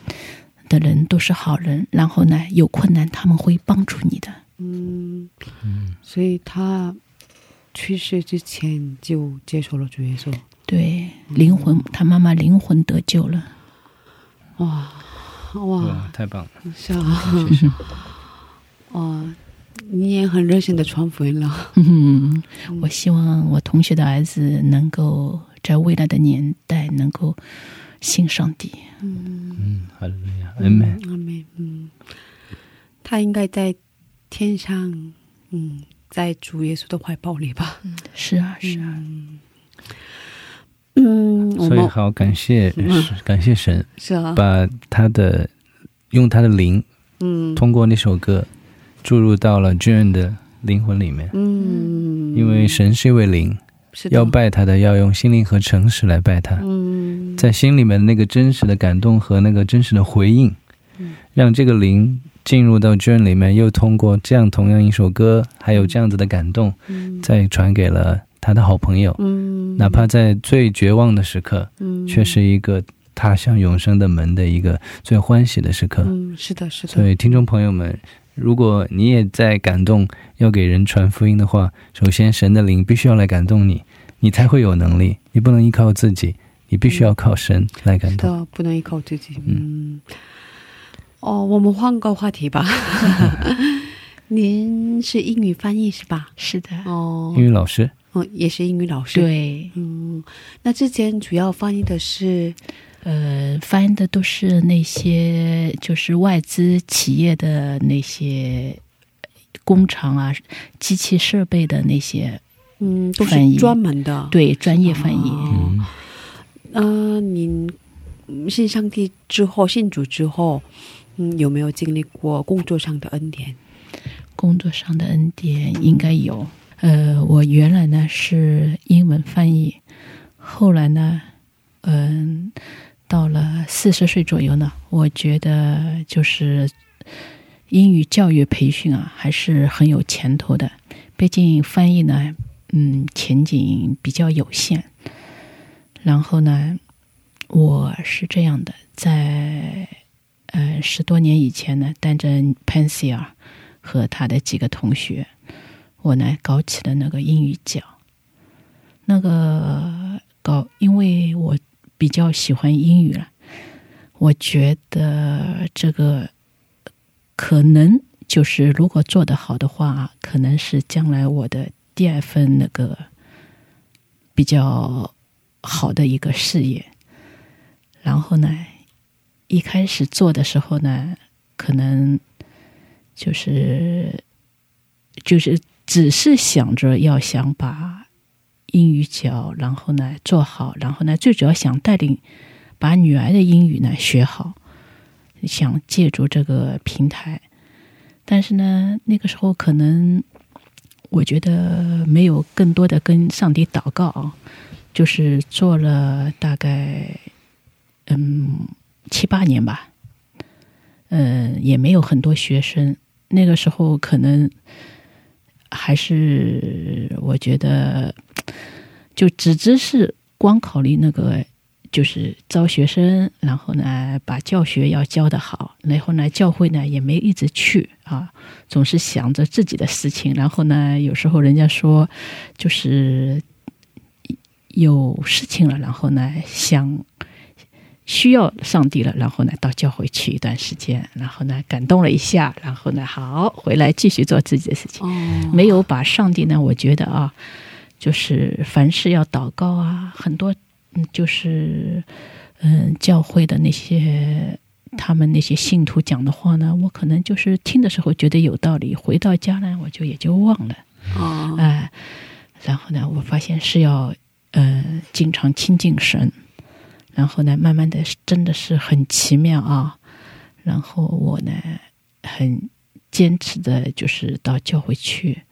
的人都是好人，嗯、然后呢，有困难他们会帮助你的。嗯嗯，所以他去世之前就接受了主耶稣，对，灵魂，他妈妈灵魂得救了。哇！哇，太棒了！是啊，是哦，你也很热心的传福音了。嗯，我希望我同学的儿子能够在未来的年代能够信上帝。嗯嗯，哈利路亚，阿门，阿门。嗯，他应该在天上，嗯，在主耶稣的怀抱里吧？嗯、是啊，是啊。嗯嗯，所以好感谢、嗯、感谢神，是啊，把他的用他的灵，嗯，通过那首歌注入到了 June 的灵魂里面。嗯，因为神是一位灵，是要拜他的要用心灵和诚实来拜他。嗯，在心里面那个真实的感动和那个真实的回应，嗯，让这个灵进入到 June 里面，又通过这样同样一首歌还有这样子的感动，嗯，再传给了他的好朋友。嗯，哪怕在最绝望的时刻，嗯，却是一个踏向永生的门的一个最欢喜的时刻。嗯，是的，是的。所以听众朋友们，如果你也在感动要给人传福音的话，首先神的灵必须要来感动你，你才会有能力，你不能依靠自己，你必须要靠神来感动。嗯，是的，不能依靠自己。嗯，哦，我们换个话题吧。您是英语翻译是吧？是的。哦，英语老师。嗯，也是英语老师。对，嗯，那之前主要翻译的是，呃，翻译的都是那些就是外资企业的那些工厂啊、机器设备的那些，嗯，都是专门的，对，专业翻译。嗯，呃，您信上帝之后，信主之后，嗯，有没有经历过工作上的恩典？工作上的恩典应该有。呃，我原来呢是英文翻译，后来呢，嗯、呃，到了四十岁左右呢，我觉得就是英语教育培训啊，还是很有前途的。毕竟翻译呢，嗯，前景比较有限。然后呢，我是这样的，在呃十多年以前呢，带着 Pensy 和他的几个同学。我呢搞起了那个英语角，那个搞，因为我比较喜欢英语了，我觉得这个可能就是如果做得好的话，可能是将来我的第二份那个比较好的一个事业。然后呢，一开始做的时候呢，可能就是就是。只是想着要想把英语教，然后呢做好，然后呢最主要想带领把女儿的英语呢学好，想借助这个平台。但是呢那个时候可能我觉得没有更多的跟上帝祷告，就是做了大概嗯七八年吧，嗯也没有很多学生。那个时候可能还是我觉得就只只是光考虑那个就是招学生，然后呢把教学要教得好，然后呢教会呢也没一直去啊，总是想着自己的事情。然后呢有时候人家说就是有事情了，然后呢想需要上帝了，然后呢到教会去一段时间，然后呢感动了一下，然后呢好回来继续做自己的事情、哦、没有把上帝呢，我觉得啊，就是凡事要祷告啊，很多就是嗯，教会的那些他们那些信徒讲的话呢，我可能就是听的时候觉得有道理，回到家呢我就也就忘了、哦呃、然后呢我发现是要呃经常亲近神，然后呢慢慢的真的是很奇妙啊，然后我呢很坚持的就是到教会去，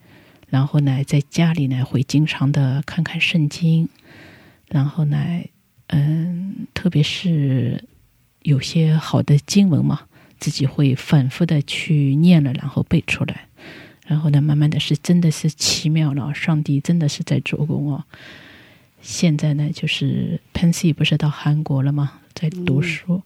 然后呢在家里呢会经常的看看圣经，然后呢嗯，特别是有些好的经文嘛，自己会反复的去念了，然后背出来，然后呢慢慢的是真的是奇妙了，上帝真的是在做工哦。现在呢就是 Pensy 不是到韩国了吗，在读书、嗯、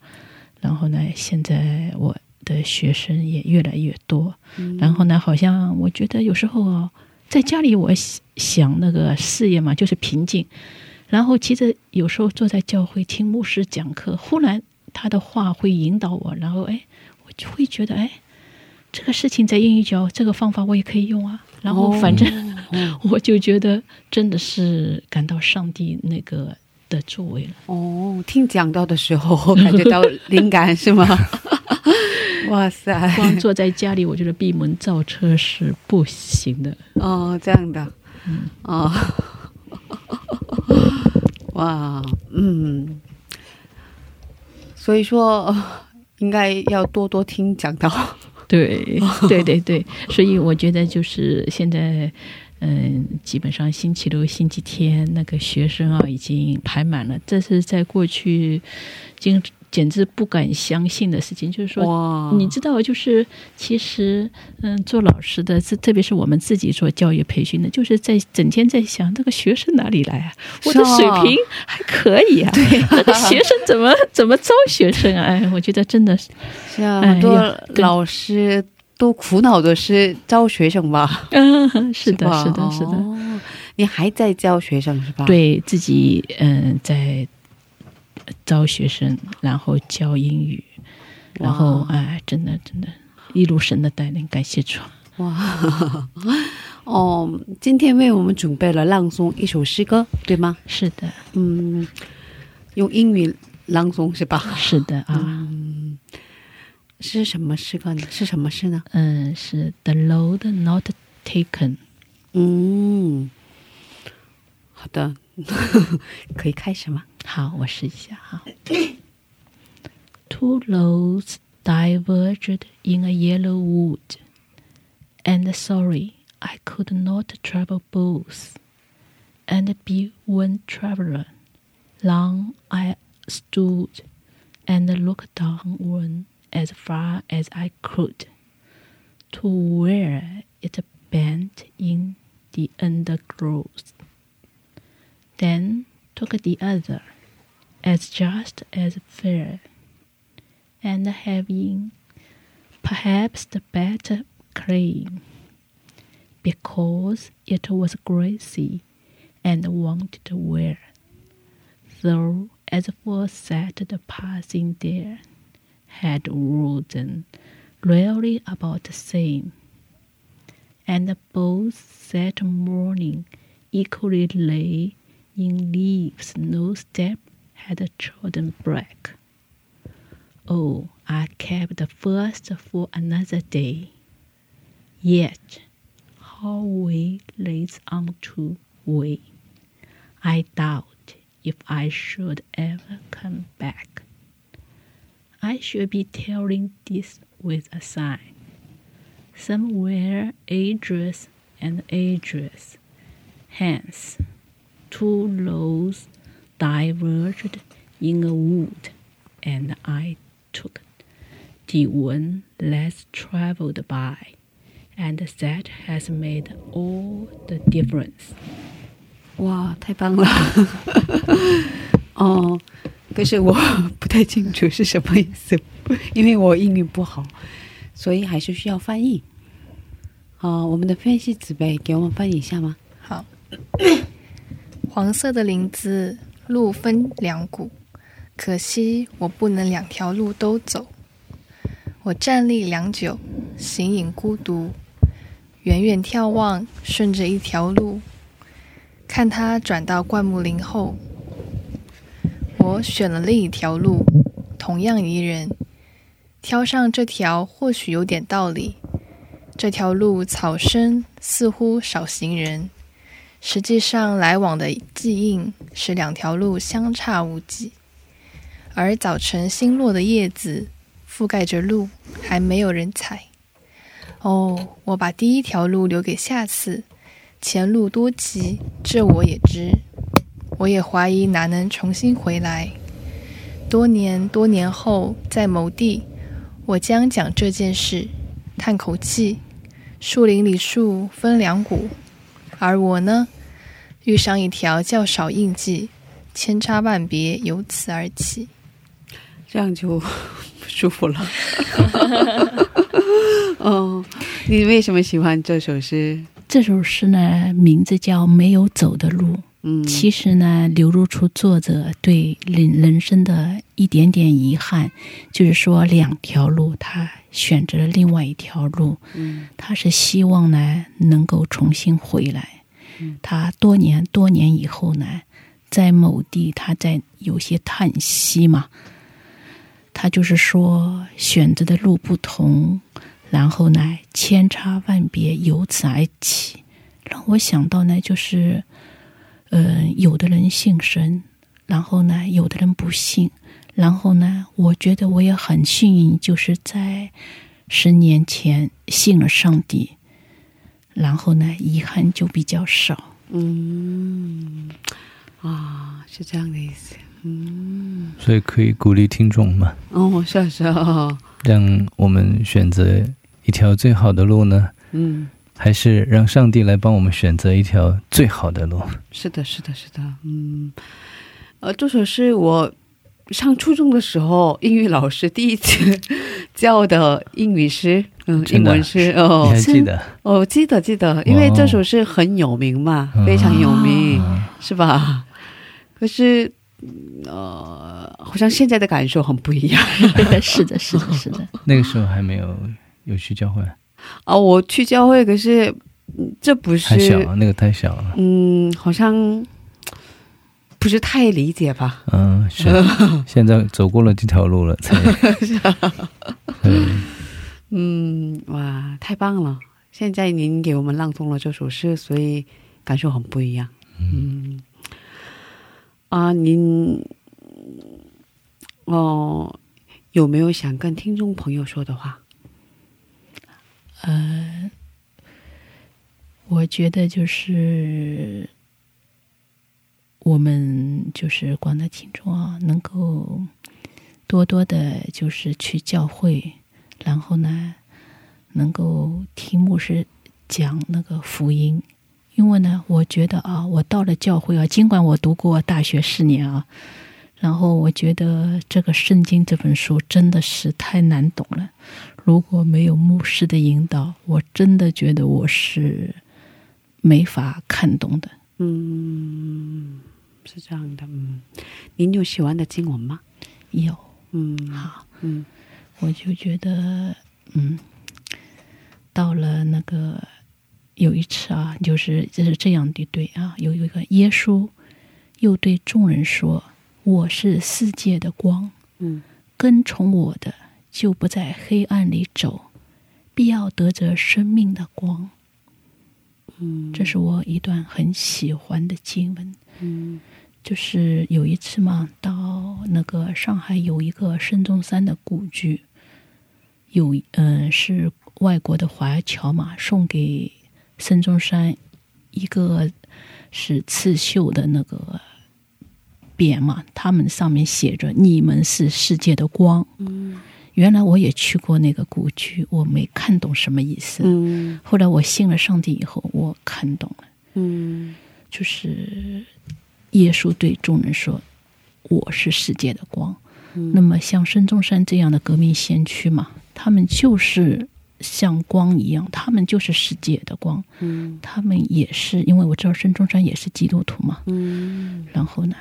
然后呢现在我的学生也越来越多、嗯、然后呢好像我觉得有时候、哦、在家里我想那个事业嘛，就是平静，然后其实有时候坐在教会听牧师讲课，忽然他的话会引导我，然后哎，我就会觉得哎，这个事情在英语教这个方法我也可以用啊，然后反正、哦、我就觉得真的是感到上帝那个的作为了。哦，听讲到的时候感觉到灵感是吗？哇塞，光坐在家里我觉得闭门造车是不行的。哦，这样的、嗯、哦哇，嗯，所以说应该要多多听讲道。对对对对，所以我觉得就是现在嗯，基本上星期六星期天那个学生啊已经排满了，这是在过去经简直不敢相信的事情，就是说你知道就是其实嗯，做老师的特别是我们自己做教育培训的，就是在整天在想那个学生哪里来啊，我的水平还可以啊，对啊，那个学生怎么怎么招学生啊、哎、我觉得真的是啊，很多、哎、老师都苦恼的是招学生吧。嗯，是的是的是的、哦、你还在教学生是吧？对，自己嗯在招学生，然后教英语，然后哎，真的真的一路神的带领，感谢主。哇哦，今天为我们准备了朗诵一首诗歌对吗？是的，嗯，用英语朗诵是吧？是的啊、嗯、是什么诗歌呢？是什么诗呢？嗯，是 The Road Not Taken。 嗯，好的可以开始吗？好，我试一下哈。Two roads diverged in a yellow wood, and sorry I could not travel both, and be one traveler. Long I stood and looked downward as far as I could, to where it bent in the undergrowth.Then took the other, as just as fair, and having perhaps the better claim, because it was greasy and wanted wear, though as aforesaid the passing there had risen rarely about the same, and both that morning equally lay.In leaves no step had trodden black. Oh, I kept the first for another day. Yet, how way leads on to way. I doubt if I should ever come back. I should be telling this with a sigh. Somewhere ageless and ageless. Hence.Two roads diverged in a wood, and I took the one less traveled by, and that has made all the difference. 哇，太棒了！哦，可是我不太清楚是什么意思，因为我英语不好，所以还是需要翻译。啊、呃，我们的分析姊妹给我们翻译一下吗？好。黄色的林子，路分两股，可惜我不能两条路都走。我站立良久，形影孤独，远远眺望，顺着一条路，看它转到灌木林后。我选了另一条路，同样宜人，挑上这条或许有点道理。这条路草深，似乎少行人，实际上来往的迹印使两条路相差无几，而早晨新落的叶子覆盖着路，还没有人踩。哦，我把第一条路留给下次，前路多歧，这我也知，我也怀疑哪能重新回来。多年多年后，在某地，我将讲这件事，叹口气。树林里树分两股，而我呢，遇上一条较少印记，千差万别由此而起。这样就不舒服了。哦，你为什么喜欢这首诗？这首诗呢，名字叫《没有走的路》。嗯，其实呢，流露出作者对人人生的一点点遗憾，就是说两条路，他选择了另外一条路。嗯，他是希望呢能够重新回来。嗯，他多年多年以后呢，在某地，他在有些叹息嘛。他就是说选择的路不同，然后呢千差万别由此而起，让我想到呢就是呃，有的人信神，然后呢有的人不信，然后呢我觉得我也很幸运，就是在十年前信了上帝，然后呢遗憾就比较少。嗯，啊，是这样的意思。嗯，所以可以鼓励听众嘛。哦，是是哦，让我们选择一条最好的路呢，嗯，还是让上帝来帮我们选择一条最好的路。是的是的是的。嗯，呃，这首诗我上初中的时候，英语老师第一次教的英语诗。嗯，英文诗。哦，你还记得？哦，记得记得，因为这首诗很有名嘛。哦，非常有名。哦，是吧？可是呃，好像现在的感受很不一样。是的是的是的。那个时候还没有有去教会啊。我去教会，可是这不是太小了，那个太小了。嗯，好像不是太理解吧。嗯，是。现在走过了这条路了才、嗯、嗯，哇，太棒了。现在您给我们朗诵了这首诗，所以感受很不一样。嗯啊，您哦，有没有想跟听众朋友说的话？呃，我觉得就是我们就是广大听众啊，能够多多的就是去教会，然后呢，能够听牧师讲那个福音。因为呢，我觉得啊，我到了教会啊，尽管我读过大学四年啊，然后我觉得这个圣经这本书真的是太难懂了。如果没有牧师的引导，我真的觉得我是没法看懂的。嗯，是这样的。嗯，您有喜欢的经文吗？有。嗯，好。嗯，我就觉得，嗯，到了那个。有一次啊，就是就是这样的，对啊，有一个耶稣又对众人说：“我是世界的光，嗯，跟从我的就不在黑暗里走，必要得着生命的光。”嗯，这是我一段很喜欢的经文。嗯，就是有一次嘛，到那个上海有一个孙中山的故居，有嗯、呃、是外国的华侨嘛，送给孙中山一个是刺绣的那个匾嘛，他们上面写着你们是世界的光。嗯，原来我也去过那个故居，我没看懂什么意思。嗯，后来我信了上帝以后我看懂了。嗯，就是耶稣对众人说我是世界的光。嗯，那么像孙中山这样的革命先驱嘛，他们就是像光一样，他们就是世界的光。嗯，他们也是，因为我知道孙中山也是基督徒嘛。嗯，然后呢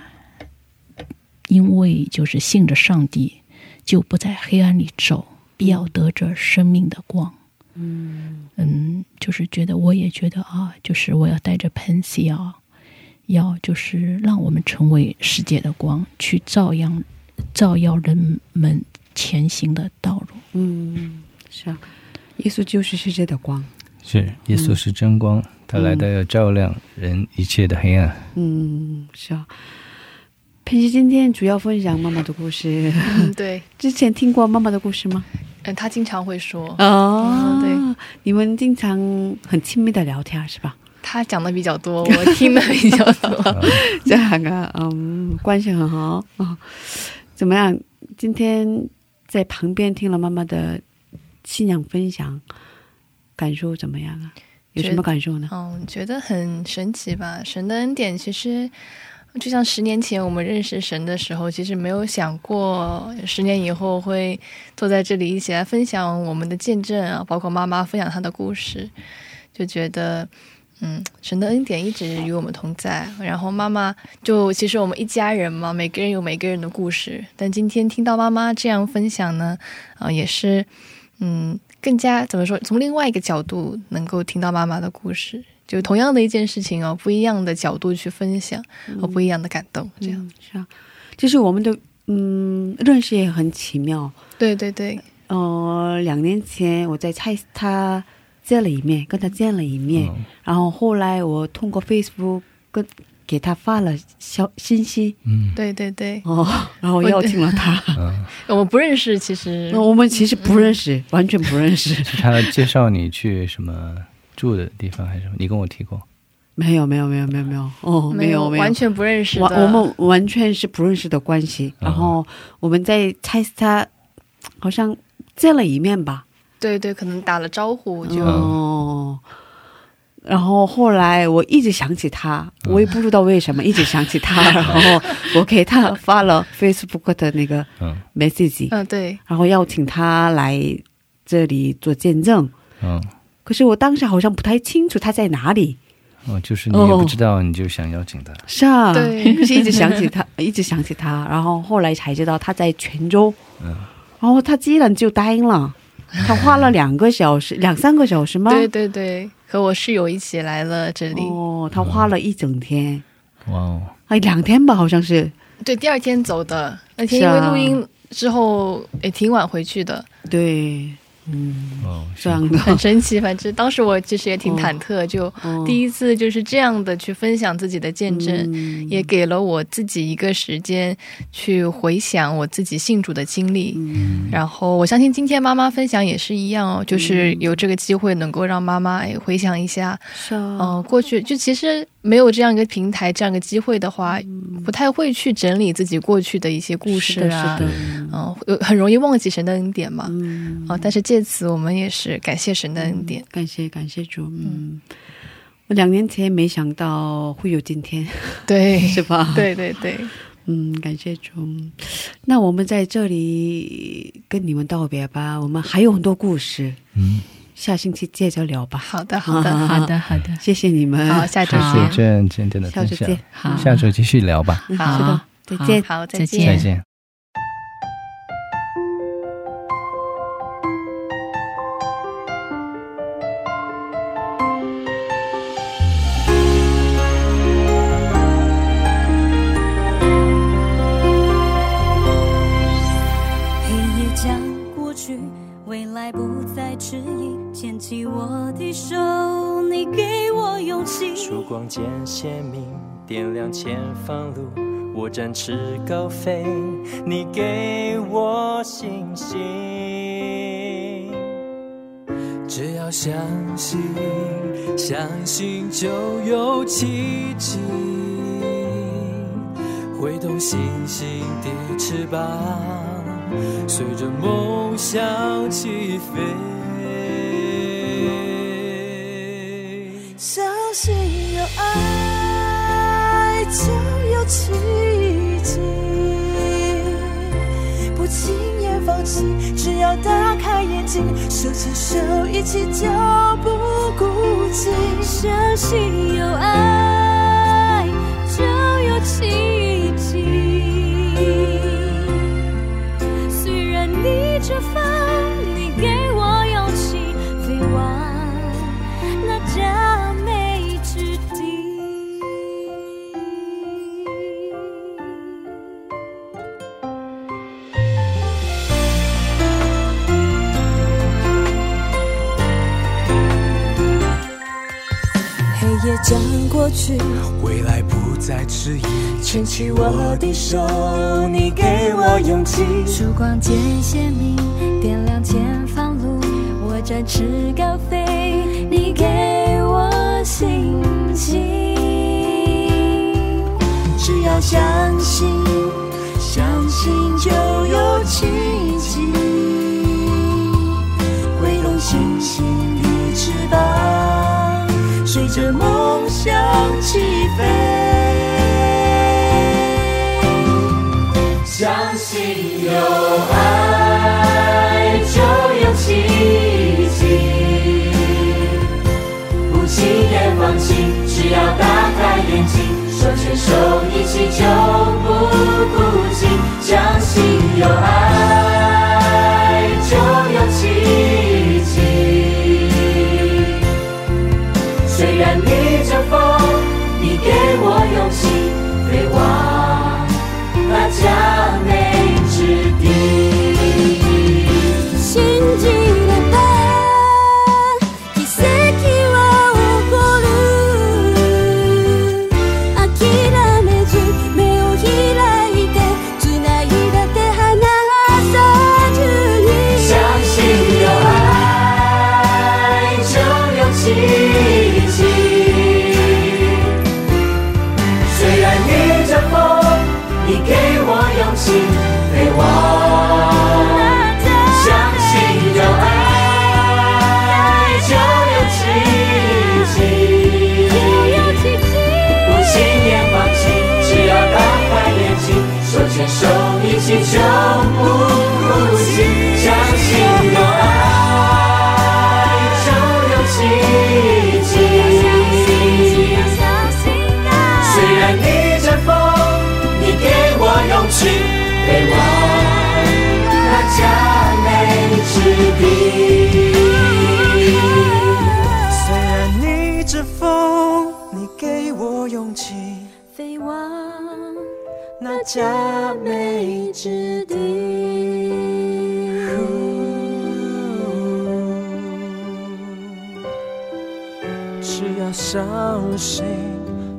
因为就是信着上帝，就不在黑暗里走，必要得着生命的光。嗯嗯，就是觉得我也觉得啊，就是我要带着 Pensy 啊，要就是让我们成为世界的光，去照亮照耀人们前行的道路。嗯，是啊，耶稣就是世界的光，是耶稣是真光，嗯、他来到要照亮人一切的黑暗。嗯，是啊。Pensy 今天主要分享妈妈的故事。嗯，对，之前听过妈妈的故事吗？嗯，他经常会说哦、嗯，对，你们经常很亲密的聊天是吧？他讲的比较多，我听的比较多，这两个嗯关系很好、哦、怎么样？今天在旁边听了妈妈的信仰分享，感受怎么样啊？有什么感受呢？嗯，觉得很神奇吧。神的恩典其实。就像十年前我们认识神的时候，其实没有想过十年以后会坐在这里一起来分享我们的见证啊，包括妈妈分享她的故事，就觉得嗯，神的恩典一直与我们同在。然后妈妈就其实我们一家人嘛，每个人有每个人的故事，但今天听到妈妈这样分享呢，啊、呃，也是嗯，更加怎么说，从另外一个角度能够听到妈妈的故事。就同样的一件事情哦，不一样的角度去分享和、嗯、不一样的感动，这样、嗯、是啊。就是我们的嗯认识也很奇妙，对对对。呃，两年前我在菜他见了一面，跟他见了一面、嗯，然后后来我通过 Facebook 跟给他发了消信息，嗯，对对对。哦，然后邀请了他。我, 我不认识，其实、嗯、我们其实不认识，嗯、完全不认识。是他介绍你去什么？住的地方还是什么？你跟我提过？没有，没有，没有，没有，没有，哦，没有，没有，完全不认识的。我们完全是不认识的关系。嗯、然后我们在猜他好像见了一面吧？对对，可能打了招呼就。哦、嗯。然后后来我一直想起他，我也不知道为什么、嗯、一直想起他。然后我给他发了 Facebook 的那个 message。嗯，对。然后邀请他来这里做见证。嗯。可是我当时好像不太清楚他在哪里。哦，就是你也不知道、哦、你就想邀请他。是啊，对，就是一直想起他，一直想起他，然后后来才知道他在泉州。嗯，然后他竟然就答应了，他花了两个小时，两三个小时吗？对对对，和我室友一起来了这里。哦，他花了一整天。哇哦，哎，两天吧，好像是。对，第二天走的，那天因为录音之后也挺晚回去的。对。嗯，哦，这样的很神奇。反正当时我其实也挺忐忑、哦、就第一次就是这样的去分享自己的见证、嗯、也给了我自己一个时间去回想我自己信主的经历、嗯、然后我相信今天妈妈分享也是一样哦，就是有这个机会能够让妈妈回想一下嗯、呃、过去就其实没有这样一个平台这样一个机会的话、嗯、不太会去整理自己过去的一些故事啊，嗯、呃，很容易忘记神的恩典嘛、嗯呃、但是借此我们也是感谢神的恩典、嗯、感谢感谢主。嗯，我两年前没想到会有今天，对是吧？对对对，嗯，感谢主。那我们在这里跟你们道别吧，我们还有很多故事，嗯，下星期接着聊吧。好的好的好的好的，谢谢你们。好，下周见。今天的分享好，下周继续聊吧。好，再见。好，再见再见。曙光渐鲜明，点亮前方路，我展翅高飞，你给我信心。只要相信，相信就有奇迹，挥动星星的翅膀，随着梦想起飞。相信有爱就有奇迹，不轻言放弃，只要打开眼睛，手牵手一起脚步孤寂。相信有爱就有奇迹，这份你给我勇气，飞往那加美之地。黑夜将过去，未来不再迟疑，牵起我的手，你给我勇气。曙光渐鲜明，点亮前方路，我展翅高飞，你给我信心。只要相信，相信就有奇迹，挥动星星的翅膀，随着梦想起飞。相信有爱就有奇迹，不轻言放弃，只要打开眼睛，手牵手一起就不孤寂。相信有爱就有奇迹，虽然逆着风，你给我勇气，飞往那加美之地。信じれば奇跡は起こる、諦めず目を開いて、繋いだ手離さずに。相信有愛就有奇迹，虽然逆着风，你给我勇气，陪我。相信有爱就有奇迹，不轻言放弃，只要打开眼睛，手牵手一起就不孤寂。相信有爱就有奇迹，虽然逆着风，给我勇气，陪我那加美之地。虽然逆着风，你给我勇气，飞往那加美之地。只要相信，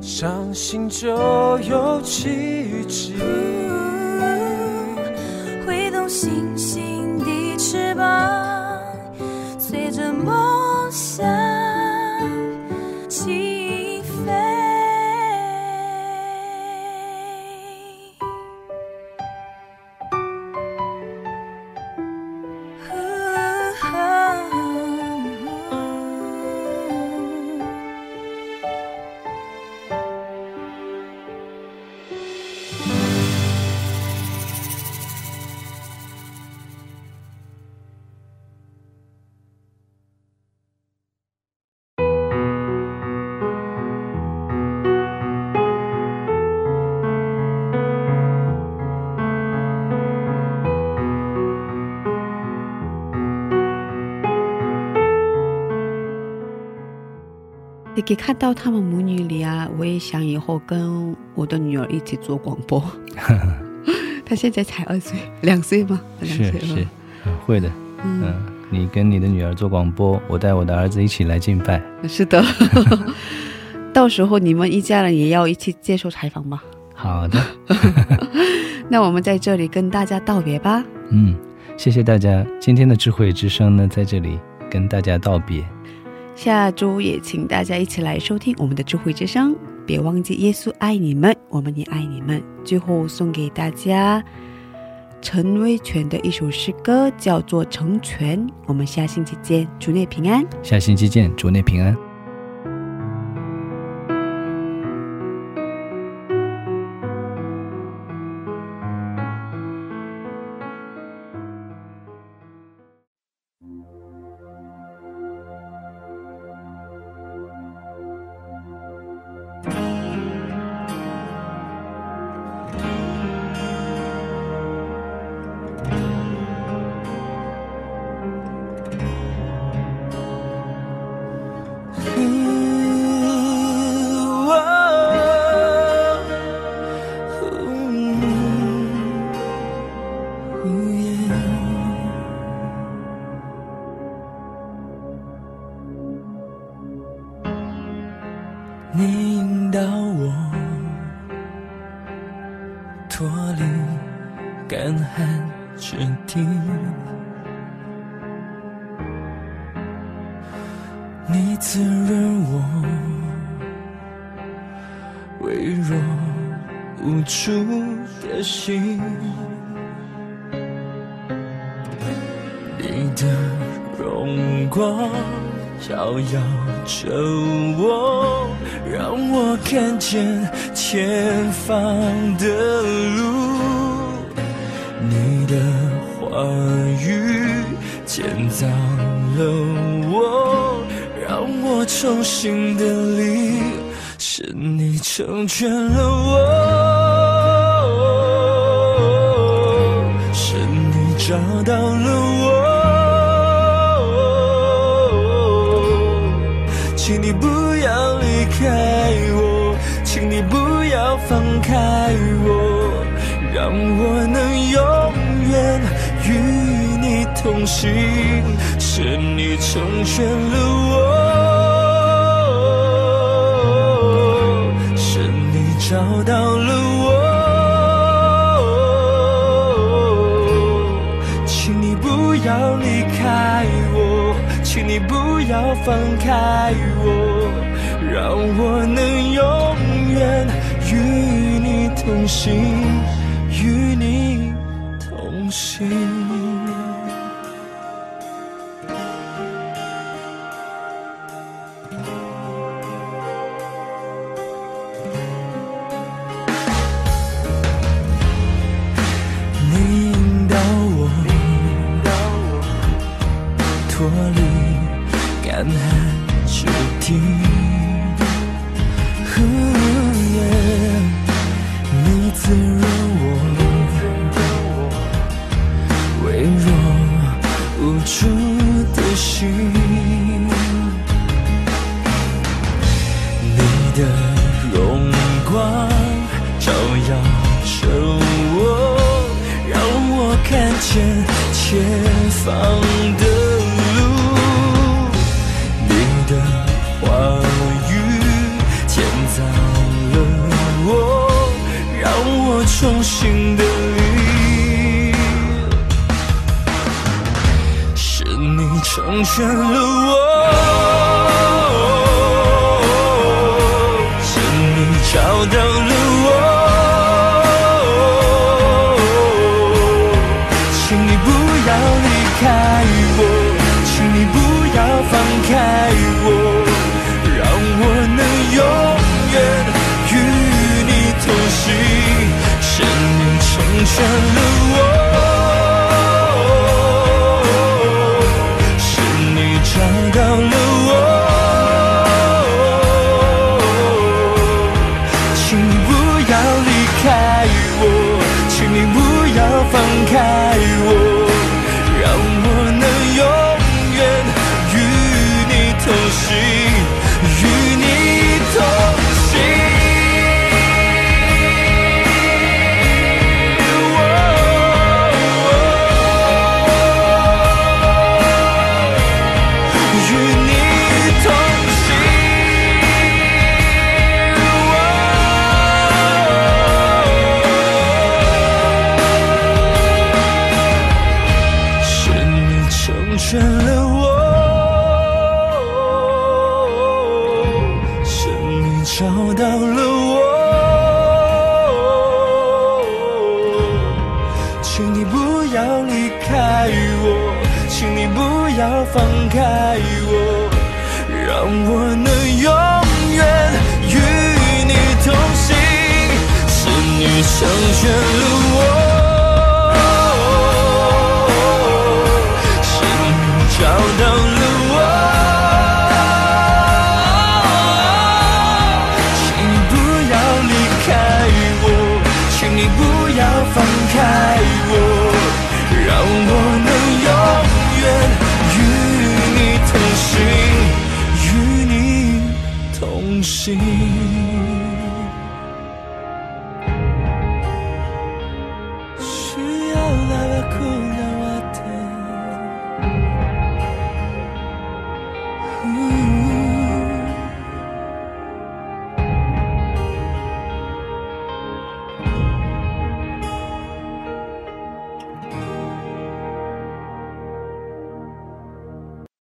相信就有奇迹，挥动星星的翅膀，随着梦想起飞。自己看到他们母女里啊，我也想以后跟我的女儿一起做广播。她现在才二岁，两岁吗？两岁是是，会的。嗯、呃，你跟你的女儿做广播，我带我的儿子一起来敬拜。是的，到时候你们一家人也要一起接受采访吗？好的。那我们在这里跟大家道别吧。嗯，谢谢大家，今天的智慧之声呢，在这里跟大家道别。下周也请大家一起来收听我们的智慧之声，别忘记耶稣爱你们，我们也爱你们。最后送给大家陈威权的一首诗歌，叫做《成全》。我们下星期见，主内平安。下星期见，主内平安。你引导我脱离干旱之地，你滋润我微弱无助的心，你的荣光照耀着我，让我看见前方的路。你的话语建造了我，让我重新的力，是你成全了我，是你找到了我。请你不要离开我，请你不要放开我，让我能永远与你同行。是你成全了我，是你找到了我，请你不要离开我，请你不要放开我，让我能永远与你同行，与你同行。心